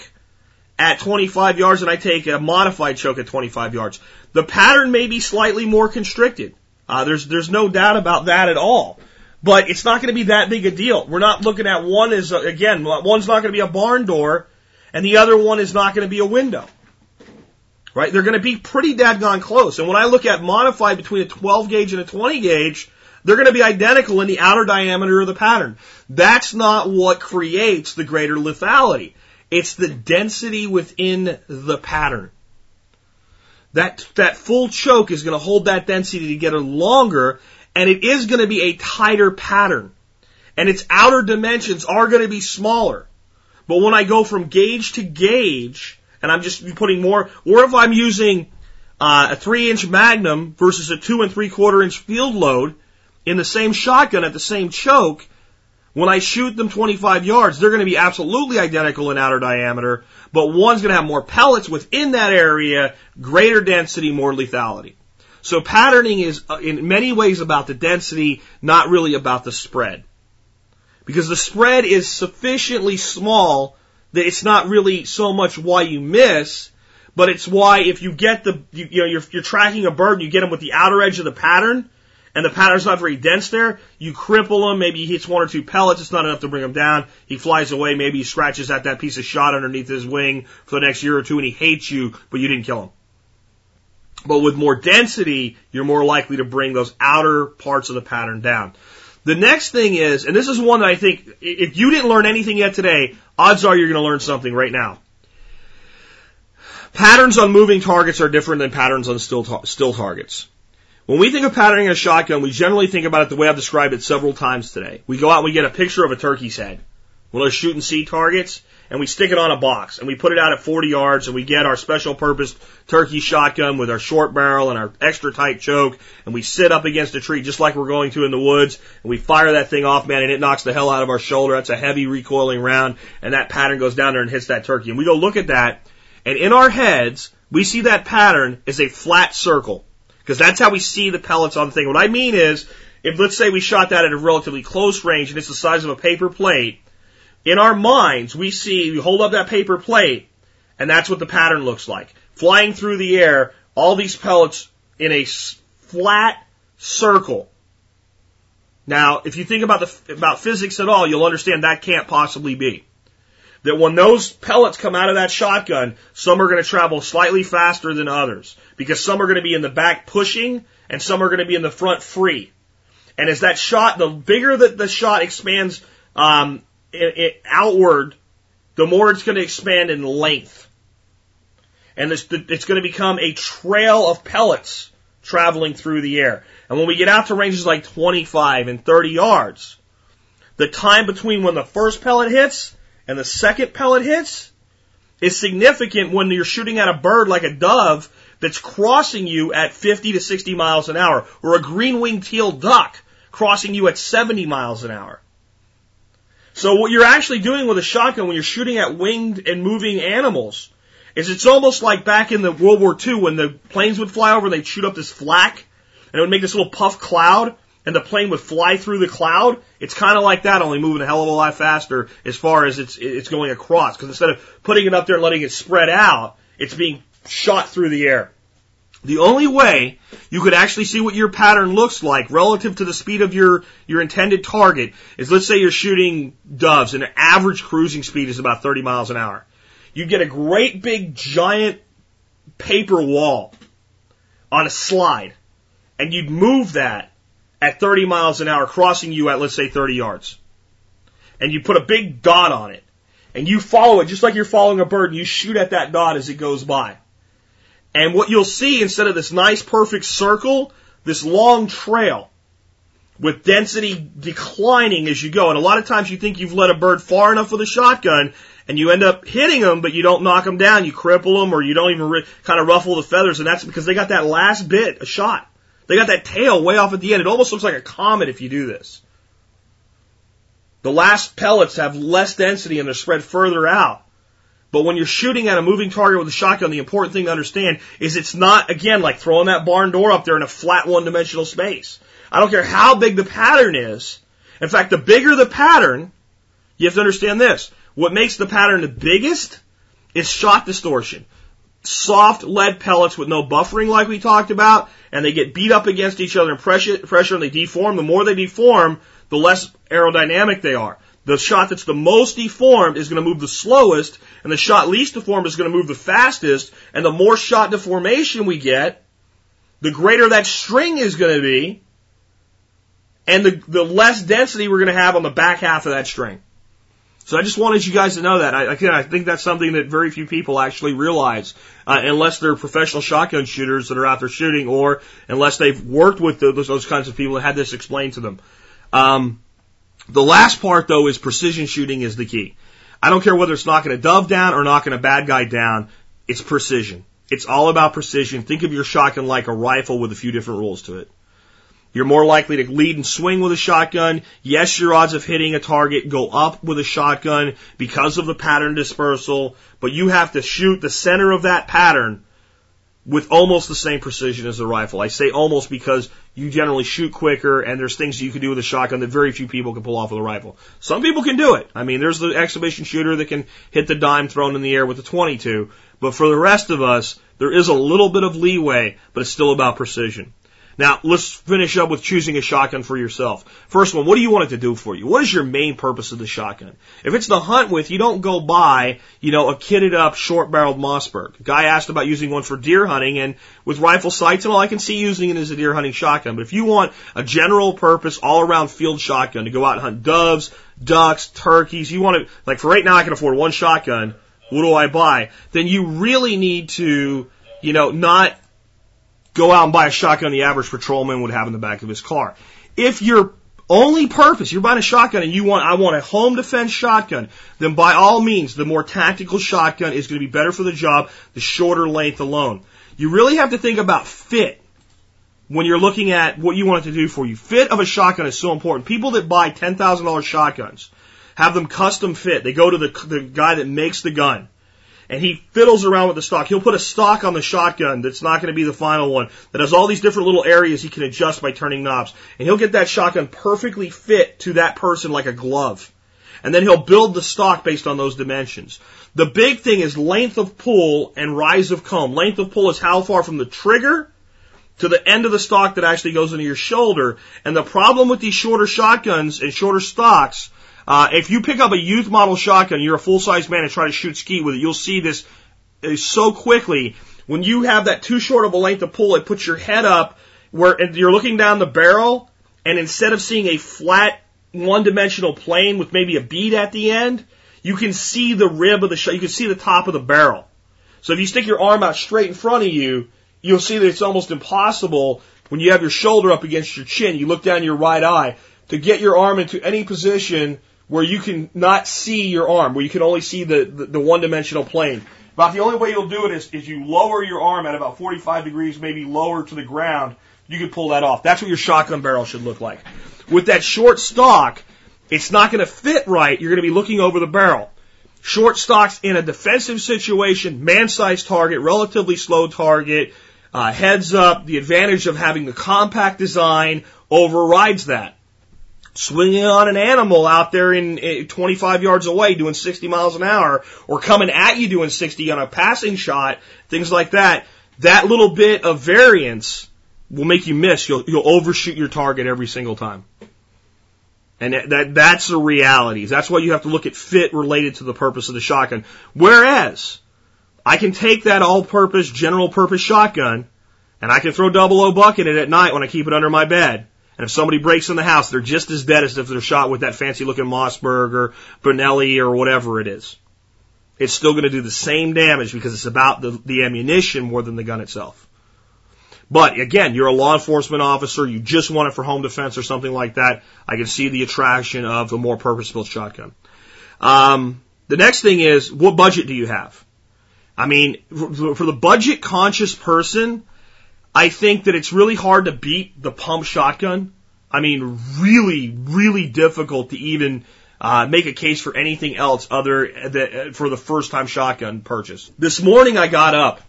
at 25 yards and I take a modified choke at 25 yards. The pattern may be slightly more constricted. There's no doubt about that at all. But it's not going to be that big a deal. We're not looking at one as, again, one's not going to be a barn door, and the other one is not going to be a window. Right? They're going to be pretty dadgone close. And when I look at modified between a 12 gauge and a 20 gauge, they're going to be identical in the outer diameter of the pattern. That's not what creates the greater lethality. It's the density within the pattern. That full choke is going to hold that density together longer, and it is going to be a tighter pattern. And its outer dimensions are going to be smaller. But when I go from gauge to gauge, and I'm just putting more, or if I'm using a 3-inch Magnum versus a 2 3/4-inch field load in the same shotgun at the same choke, when I shoot them 25 yards, they're going to be absolutely identical in outer diameter, but one's going to have more pellets within that area, greater density, more lethality. So patterning is in many ways about the density, not really about the spread. Because the spread is sufficiently small that it's not really so much why you miss, but it's why if you get you're tracking a bird and you get them with the outer edge of the pattern, and the pattern's not very dense there, you cripple him, maybe he hits 1 or 2 pellets, it's not enough to bring him down, he flies away, maybe he scratches at that piece of shot underneath his wing for the next year or two and he hates you, but you didn't kill him. But with more density, you're more likely to bring those outer parts of the pattern down. The next thing is, and this is one that I think, if you didn't learn anything yet today, odds are you're going to learn something right now. Patterns on moving targets are different than patterns on still targets. When we think of patterning a shotgun, we generally think about it the way I've described it several times today. We go out and we get a picture of a turkey's head, one of those shoot and see targets, and we stick it on a box, and we put it out at 40 yards, and we get our special purpose turkey shotgun with our short barrel and our extra tight choke, and we sit up against a tree just like we're going to in the woods, and we fire that thing off, man, and it knocks the hell out of our shoulder. That's a heavy recoiling round, and that pattern goes down there and hits that turkey. And we go look at that, and in our heads, we see that pattern as a flat circle, because that's how we see the pellets on the thing. What I mean is, if let's say we shot that at a relatively close range, and it's the size of a paper plate, in our minds, we hold up that paper plate, and that's what the pattern looks like. Flying through the air, all these pellets in a flat circle. Now, if you think about physics at all, you'll understand that can't possibly be. That when those pellets come out of that shotgun, some are going to travel slightly faster than others, because some are going to be in the back pushing, and some are going to be in the front free. And as that shot, the bigger that the shot expands, outward, the more it's going to expand in length. And it's going to become a trail of pellets traveling through the air. And when we get out to ranges like 25 and 30 yards, the time between when the first pellet hits and the second pellet hits is significant when you're shooting at a bird like a dove that's crossing you at 50 to 60 miles an hour, or a green-winged teal duck crossing you at 70 miles an hour. So what you're actually doing with a shotgun when you're shooting at winged and moving animals is it's almost like back in the World War II when the planes would fly over, they'd shoot up this flak, and it would make this little puff cloud, and the plane would fly through the cloud, it's kind of like that, only moving a hell of a lot faster as far as it's going across. Because instead of putting it up there and letting it spread out, it's being shot through the air. The only way you could actually see what your pattern looks like relative to the speed of your intended target is, let's say you're shooting doves, and the average cruising speed is about 30 miles an hour. You get a great big giant paper wall on a slide, and you'd move that at 30 miles an hour, crossing you at, let's say, 30 yards. And you put a big dot on it, and you follow it just like you're following a bird, and you shoot at that dot as it goes by. And what you'll see, instead of this nice, perfect circle, this long trail with density declining as you go. And a lot of times you think you've let a bird far enough with a shotgun, and you end up hitting them, but you don't knock them down. You cripple them, or you don't even kind of ruffle the feathers, and that's because they got that last bit, a shot. They got that tail way off at the end. It almost looks like a comet if you do this. The last pellets have less density, and they're spread further out. But when you're shooting at a moving target with a shotgun, the important thing to understand is it's not, again, like throwing that barn door up there in a flat one-dimensional space. I don't care how big the pattern is. In fact, the bigger the pattern, you have to understand this. What makes the pattern the biggest is shot distortion. Soft lead pellets with no buffering like we talked about, and they get beat up against each other in pressure and they deform. The more they deform, the less aerodynamic they are. The shot that's the most deformed is going to move the slowest, and the shot least deformed is going to move the fastest, and the more shot deformation we get, the greater that string is going to be, and the less density we're going to have on the back half of that string. So I just wanted you guys to know that. I think that's something that very few people actually realize, unless they're professional shotgun shooters that are out there shooting, or unless they've worked with those kinds of people that had this explained to them. The last part, though, is precision shooting is the key. I don't care whether it's knocking a dove down or knocking a bad guy down. It's precision. It's all about precision. Think of your shotgun like a rifle with a few different rules to it. You're more likely to lead and swing with a shotgun. Yes, your odds of hitting a target go up with a shotgun because of the pattern dispersal, but you have to shoot the center of that pattern with almost the same precision as a rifle. I say almost because you generally shoot quicker, and there's things you can do with a shotgun that very few people can pull off with a rifle. Some people can do it. I mean, there's the exhibition shooter that can hit the dime thrown in the air with a .22, but for the rest of us, there is a little bit of leeway, but it's still about precision. Now, let's finish up with choosing a shotgun for yourself. First one, what do you want it to do for you? What is your main purpose of the shotgun? If it's to hunt with, you don't go buy, a kitted-up, short-barreled Mossberg. A guy asked about using one for deer hunting, and with rifle sights and all, I can see using it as a deer hunting shotgun. But if you want a general-purpose, all-around field shotgun to go out and hunt doves, ducks, turkeys, you want to, like for right now I can afford one shotgun, what do I buy? Then you really need to, not go out and buy a shotgun the average patrolman would have in the back of his car. If your only purpose, you're buying a shotgun and I want a home defense shotgun, then by all means, the more tactical shotgun is going to be better for the job, the shorter length alone. You really have to think about fit when you're looking at what you want it to do for you. Fit of a shotgun is so important. People that buy $10,000 shotguns have them custom fit. They go to the guy that makes the gun, and he fiddles around with the stock. He'll put a stock on the shotgun that's not going to be the final one, that has all these different little areas he can adjust by turning knobs. And he'll get that shotgun perfectly fit to that person like a glove. And then he'll build the stock based on those dimensions. The big thing is length of pull and rise of comb. Length of pull is how far from the trigger to the end of the stock that actually goes into your shoulder. And the problem with these shorter shotguns and shorter stocks, if you pick up a youth model shotgun, you're a full-size man and try to shoot skeet with it, you'll see this so quickly. When you have that too short of a length of pull, it puts your head up where and you're looking down the barrel, and instead of seeing a flat, one-dimensional plane with maybe a bead at the end, you can see the rib of the shot. You can see the top of the barrel. So if you stick your arm out straight in front of you, you'll see that it's almost impossible when you have your shoulder up against your chin. You look down your right eye to get your arm into any position where you can not see your arm, where you can only see the one-dimensional plane. About the only way you'll do it is you lower your arm at about 45 degrees, maybe lower to the ground. You can pull that off. That's what your shotgun barrel should look like. With that short stock, it's not going to fit right. You're going to be looking over the barrel. Short stocks in a defensive situation, man-sized target, relatively slow target, Heads up, the advantage of having the compact design overrides that. Swinging on an animal out there in 25 yards away doing 60 miles an hour, or coming at you doing 60 on a passing shot, things like that, that little bit of variance will make you miss. You'll overshoot your target every single time. And that's the reality. That's why you have to look at fit related to the purpose of the shotgun. Whereas, I can take that all-purpose, general-purpose shotgun, and I can throw 00 buck in it at night when I keep it under my bed. And if somebody breaks in the house, they're just as dead as if they're shot with that fancy-looking Mossberg or Benelli or whatever it is. It's still going to do the same damage because it's about the ammunition more than the gun itself. But, again, you're a law enforcement officer. You just want it for home defense or something like that. I can see the attraction of the more purpose-built shotgun. The next thing is, what budget do you have? I mean, for the budget-conscious person, I think that it's really hard to beat the pump shotgun. I mean, really, really difficult to even make a case for anything else for the first-time shotgun purchase. This morning I got up,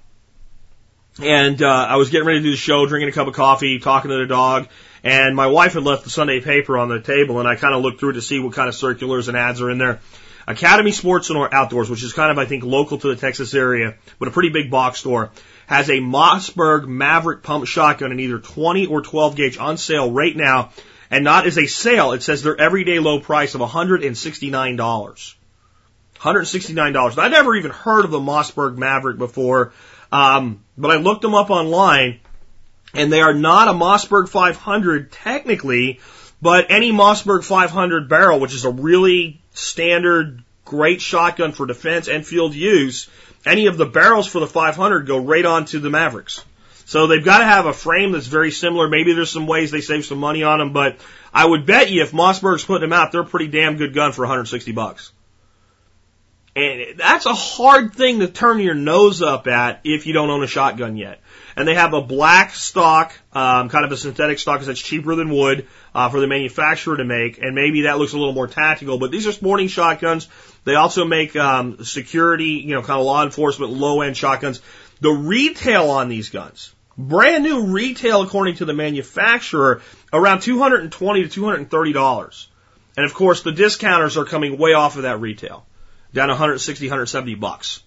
and I was getting ready to do the show, drinking a cup of coffee, talking to the dog, and my wife had left the Sunday paper on the table, and I kind of looked through to see what kind of circulars and ads are in there. Academy Sports and Outdoors, which is kind of, I think, local to the Texas area, but a pretty big box store, has a Mossberg Maverick pump shotgun in either 20 or 12 gauge on sale right now. And not as a sale, it says their everyday low price of $169. $169. I'd never even heard of the Mossberg Maverick before, but I looked them up online, and they are not a Mossberg 500 technically, but any Mossberg 500 barrel, which is a really standard, great shotgun for defense and field use, any of the barrels for the 500 go right on to the Mavericks. So they've got to have a frame that's very similar. Maybe there's some ways they save some money on them, but I would bet you if Mossberg's putting them out, they're a pretty damn good gun for $160. And that's a hard thing to turn your nose up at if you don't own a shotgun yet. And they have a black stock, kind of a synthetic stock, because it's cheaper than wood for the manufacturer to make, and maybe that looks a little more tactical. But these are sporting shotguns. They also make security, kind of law enforcement, low-end shotguns. The retail on these guns, brand new retail according to the manufacturer, around $220 to $230. And, of course, the discounters are coming way off of that retail, down $160, $170.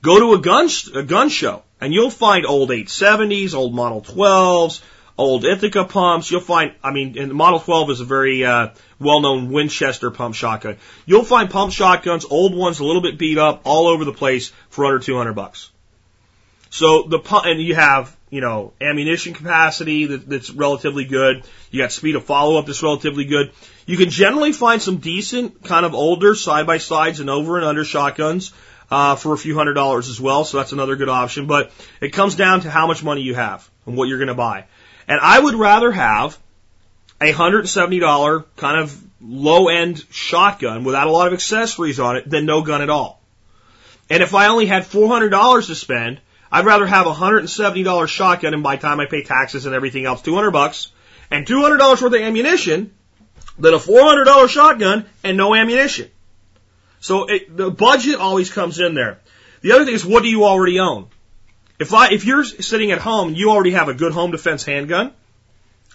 Go to a gun show, and you'll find old 870s, old Model 12s, old Ithaca pumps. You'll find, and the Model 12 is a very well-known Winchester pump shotgun. You'll find pump shotguns, old ones, a little bit beat up, all over the place for under $200. So and you have ammunition capacity that's relatively good. You got speed of follow-up that's relatively good. You can generally find some decent kind of older side-by-sides and over and under shotguns for a few $100s as well, so that's another good option. But it comes down to how much money you have and what you're going to buy. And I would rather have a $170 kind of low-end shotgun without a lot of accessories on it than no gun at all. And if I only had $400 to spend, I'd rather have a $170 shotgun, and by the time I pay taxes and everything else, $200, and $200 worth of ammunition than a $400 shotgun and no ammunition. So the budget always comes in there. The other thing is, what do you already own? If you're sitting at home and you already have a good home defense handgun,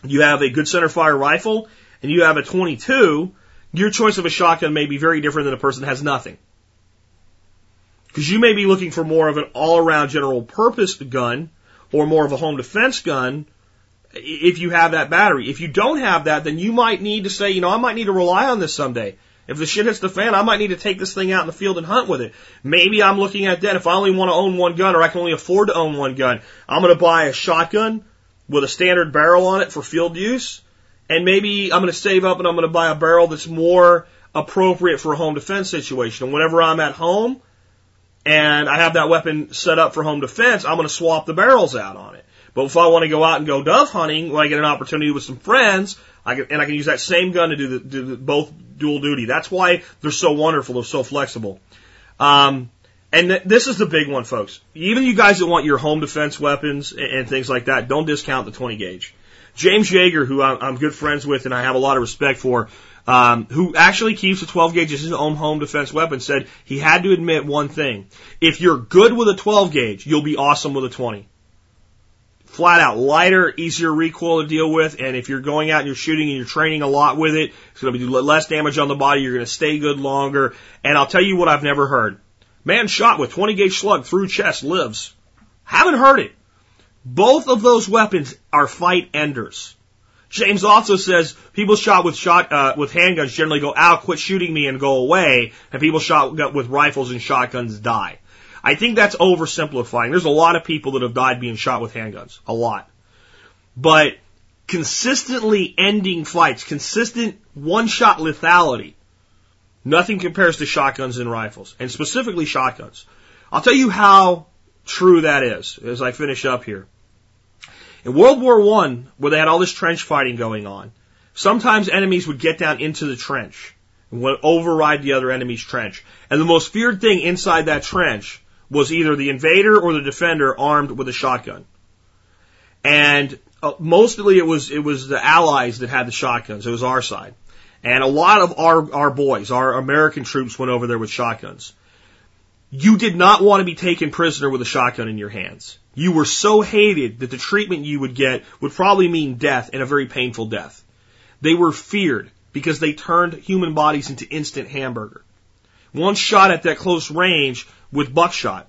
you have a good centerfire rifle, and you have a .22, your choice of a shotgun may be very different than a person that has nothing. Because you may be looking for more of an all-around general-purpose gun or more of a home defense gun if you have that battery. If you don't have that, then you might need to say, I might need to rely on this someday. If the shit hits the fan, I might need to take this thing out in the field and hunt with it. Maybe I'm looking at that. If I only want to own one gun, or I can only afford to own one gun, I'm going to buy a shotgun with a standard barrel on it for field use. And maybe I'm going to save up and I'm going to buy a barrel that's more appropriate for a home defense situation. And whenever I'm at home and I have that weapon set up for home defense, I'm going to swap the barrels out on it. But if I want to go out and go dove hunting, when I get an opportunity with some friends, I can use that same gun to do both dual duty. That's why they're so wonderful. They're so flexible. And this is the big one, folks. Even you guys that want your home defense weapons and things like that, don't discount the 20 gauge. James Yeager, who I'm good friends with and I have a lot of respect for, who actually keeps the 12 gauge as his own home defense weapon, said he had to admit one thing. If you're good with a 12 gauge, you'll be awesome with a 20. flat out lighter, easier recoil to deal with, and if you're going out and you're shooting and you're training a lot with it, it's going to do less damage on the body, you're going to stay good longer. And I'll tell you what I've never heard. Man shot with 20 gauge slug through chest lives. Haven't heard it. Both of those weapons are fight enders. James also says people shot with handguns generally go, ow, quit shooting me, and go away, and people shot with rifles and shotguns die. I think that's oversimplifying. There's a lot of people that have died being shot with handguns. A lot. But consistently ending fights, consistent one-shot lethality, nothing compares to shotguns and rifles, and specifically shotguns. I'll tell you how true that is as I finish up here. In World War I, where they had all this trench fighting going on, sometimes enemies would get down into the trench and would override the other enemy's trench. And the most feared thing inside that trench was either the invader or the defender armed with a shotgun. And mostly it was the Allies that had the shotguns. It was our side. And a lot of our boys, our American troops, went over there with shotguns. You did not want to be taken prisoner with a shotgun in your hands. You were so hated that the treatment you would get would probably mean death, and a very painful death. They were feared because they turned human bodies into instant hamburger. One shot at that close range with buckshot,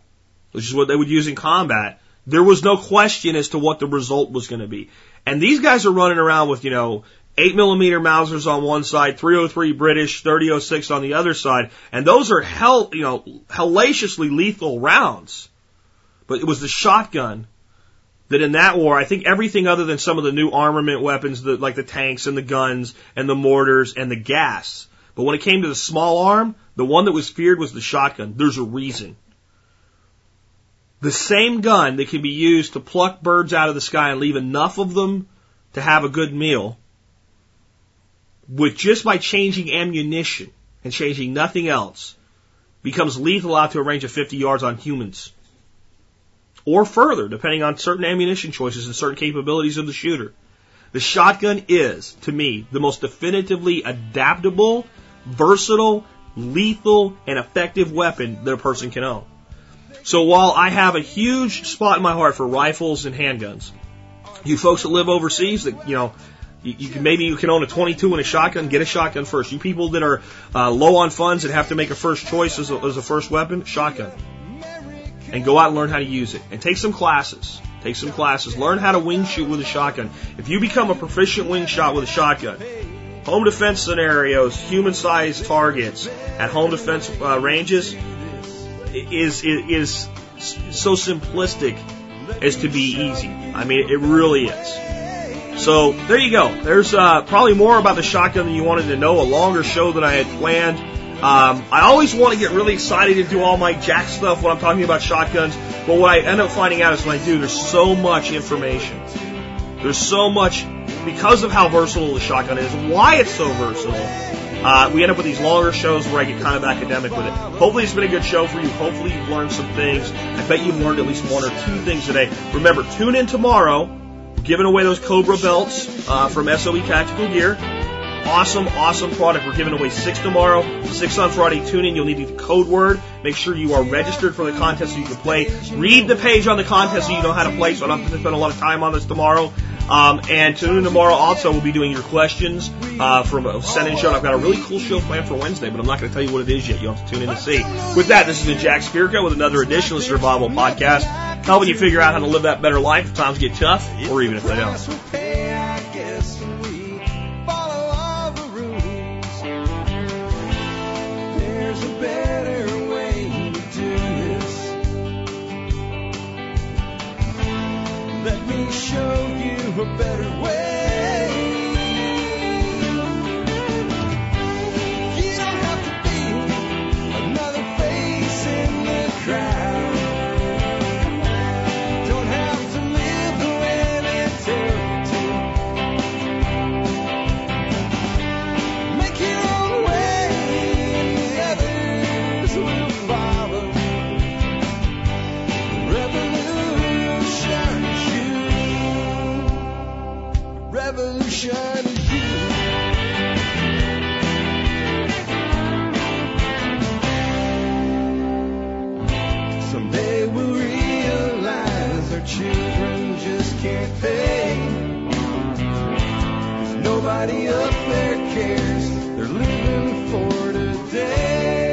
which is what they would use in combat, there was no question as to what the result was going to be. And these guys are running around with, 8mm Mausers on one side, .303 British, .30-06 on the other side, and those are hellaciously lethal rounds. But it was the shotgun that in that war, I think everything other than some of the new armament weapons, like the tanks and the guns and the mortars and the gas, but when it came to the small arm, the one that was feared was the shotgun. There's a reason. The same gun that can be used to pluck birds out of the sky and leave enough of them to have a good meal, with just by changing ammunition and changing nothing else, becomes lethal out to a range of 50 yards on humans. Or further, depending on certain ammunition choices and certain capabilities of the shooter. The shotgun is, to me, the most definitively adaptable, versatile, lethal, and effective weapon that a person can own. So while I have a huge spot in my heart for rifles and handguns, you folks that live overseas that, you can own a 22 and a shotgun. Get a shotgun first. You people that are low on funds and have to make a first choice as a first weapon, shotgun. And go out and learn how to use it. And take some classes. Learn how to wing shoot with a shotgun. If you become a proficient wing shot with a shotgun, home defense scenarios, human-sized targets at home defense ranges is so simplistic as to be easy. I mean, it really is. So there you go. There's probably more about the shotgun than you wanted to know, a longer show than I had planned. I always want to get really excited and do all my jack stuff when I'm talking about shotguns, but what I end up finding out is when I do, there's so much information. There's so much, because of how versatile the shotgun is, why it's so versatile, we end up with these longer shows where I get kind of academic with it. Hopefully it's been a good show for you. Hopefully you've learned some things. I bet you've learned at least one or two things today. Remember, tune in tomorrow. Giving away those Cobra belts from SOE Tactical Gear. Awesome, awesome product. We're giving away 6 tomorrow, 6 on Friday. Tune in. You'll need the code word. Make sure you are registered for the contest so you can play. Read the page on the contest so you know how to play, so I don't have to spend a lot of time on this tomorrow. And tune in tomorrow also. We'll be doing your questions from a send-in show. And I've got a really cool show planned for Wednesday, but I'm not going to tell you what it is yet. You'll have to tune in to see. With that, this has been Jack Spirko with another edition of the Survival Podcast, helping you figure out how to live that better life if times get tough, or even if they don't. Show you a better way. You don't have to be another face in the crowd. Don't have to live the way they do. nobody up there cares. They're living for today.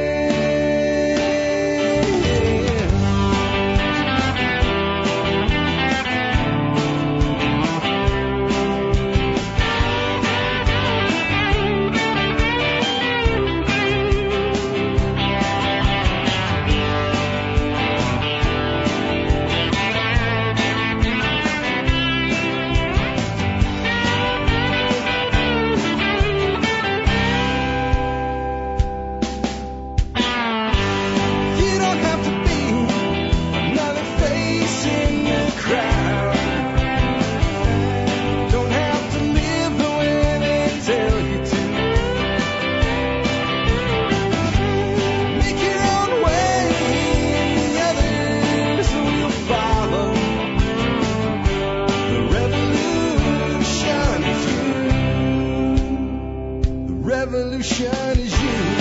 Revolution is you.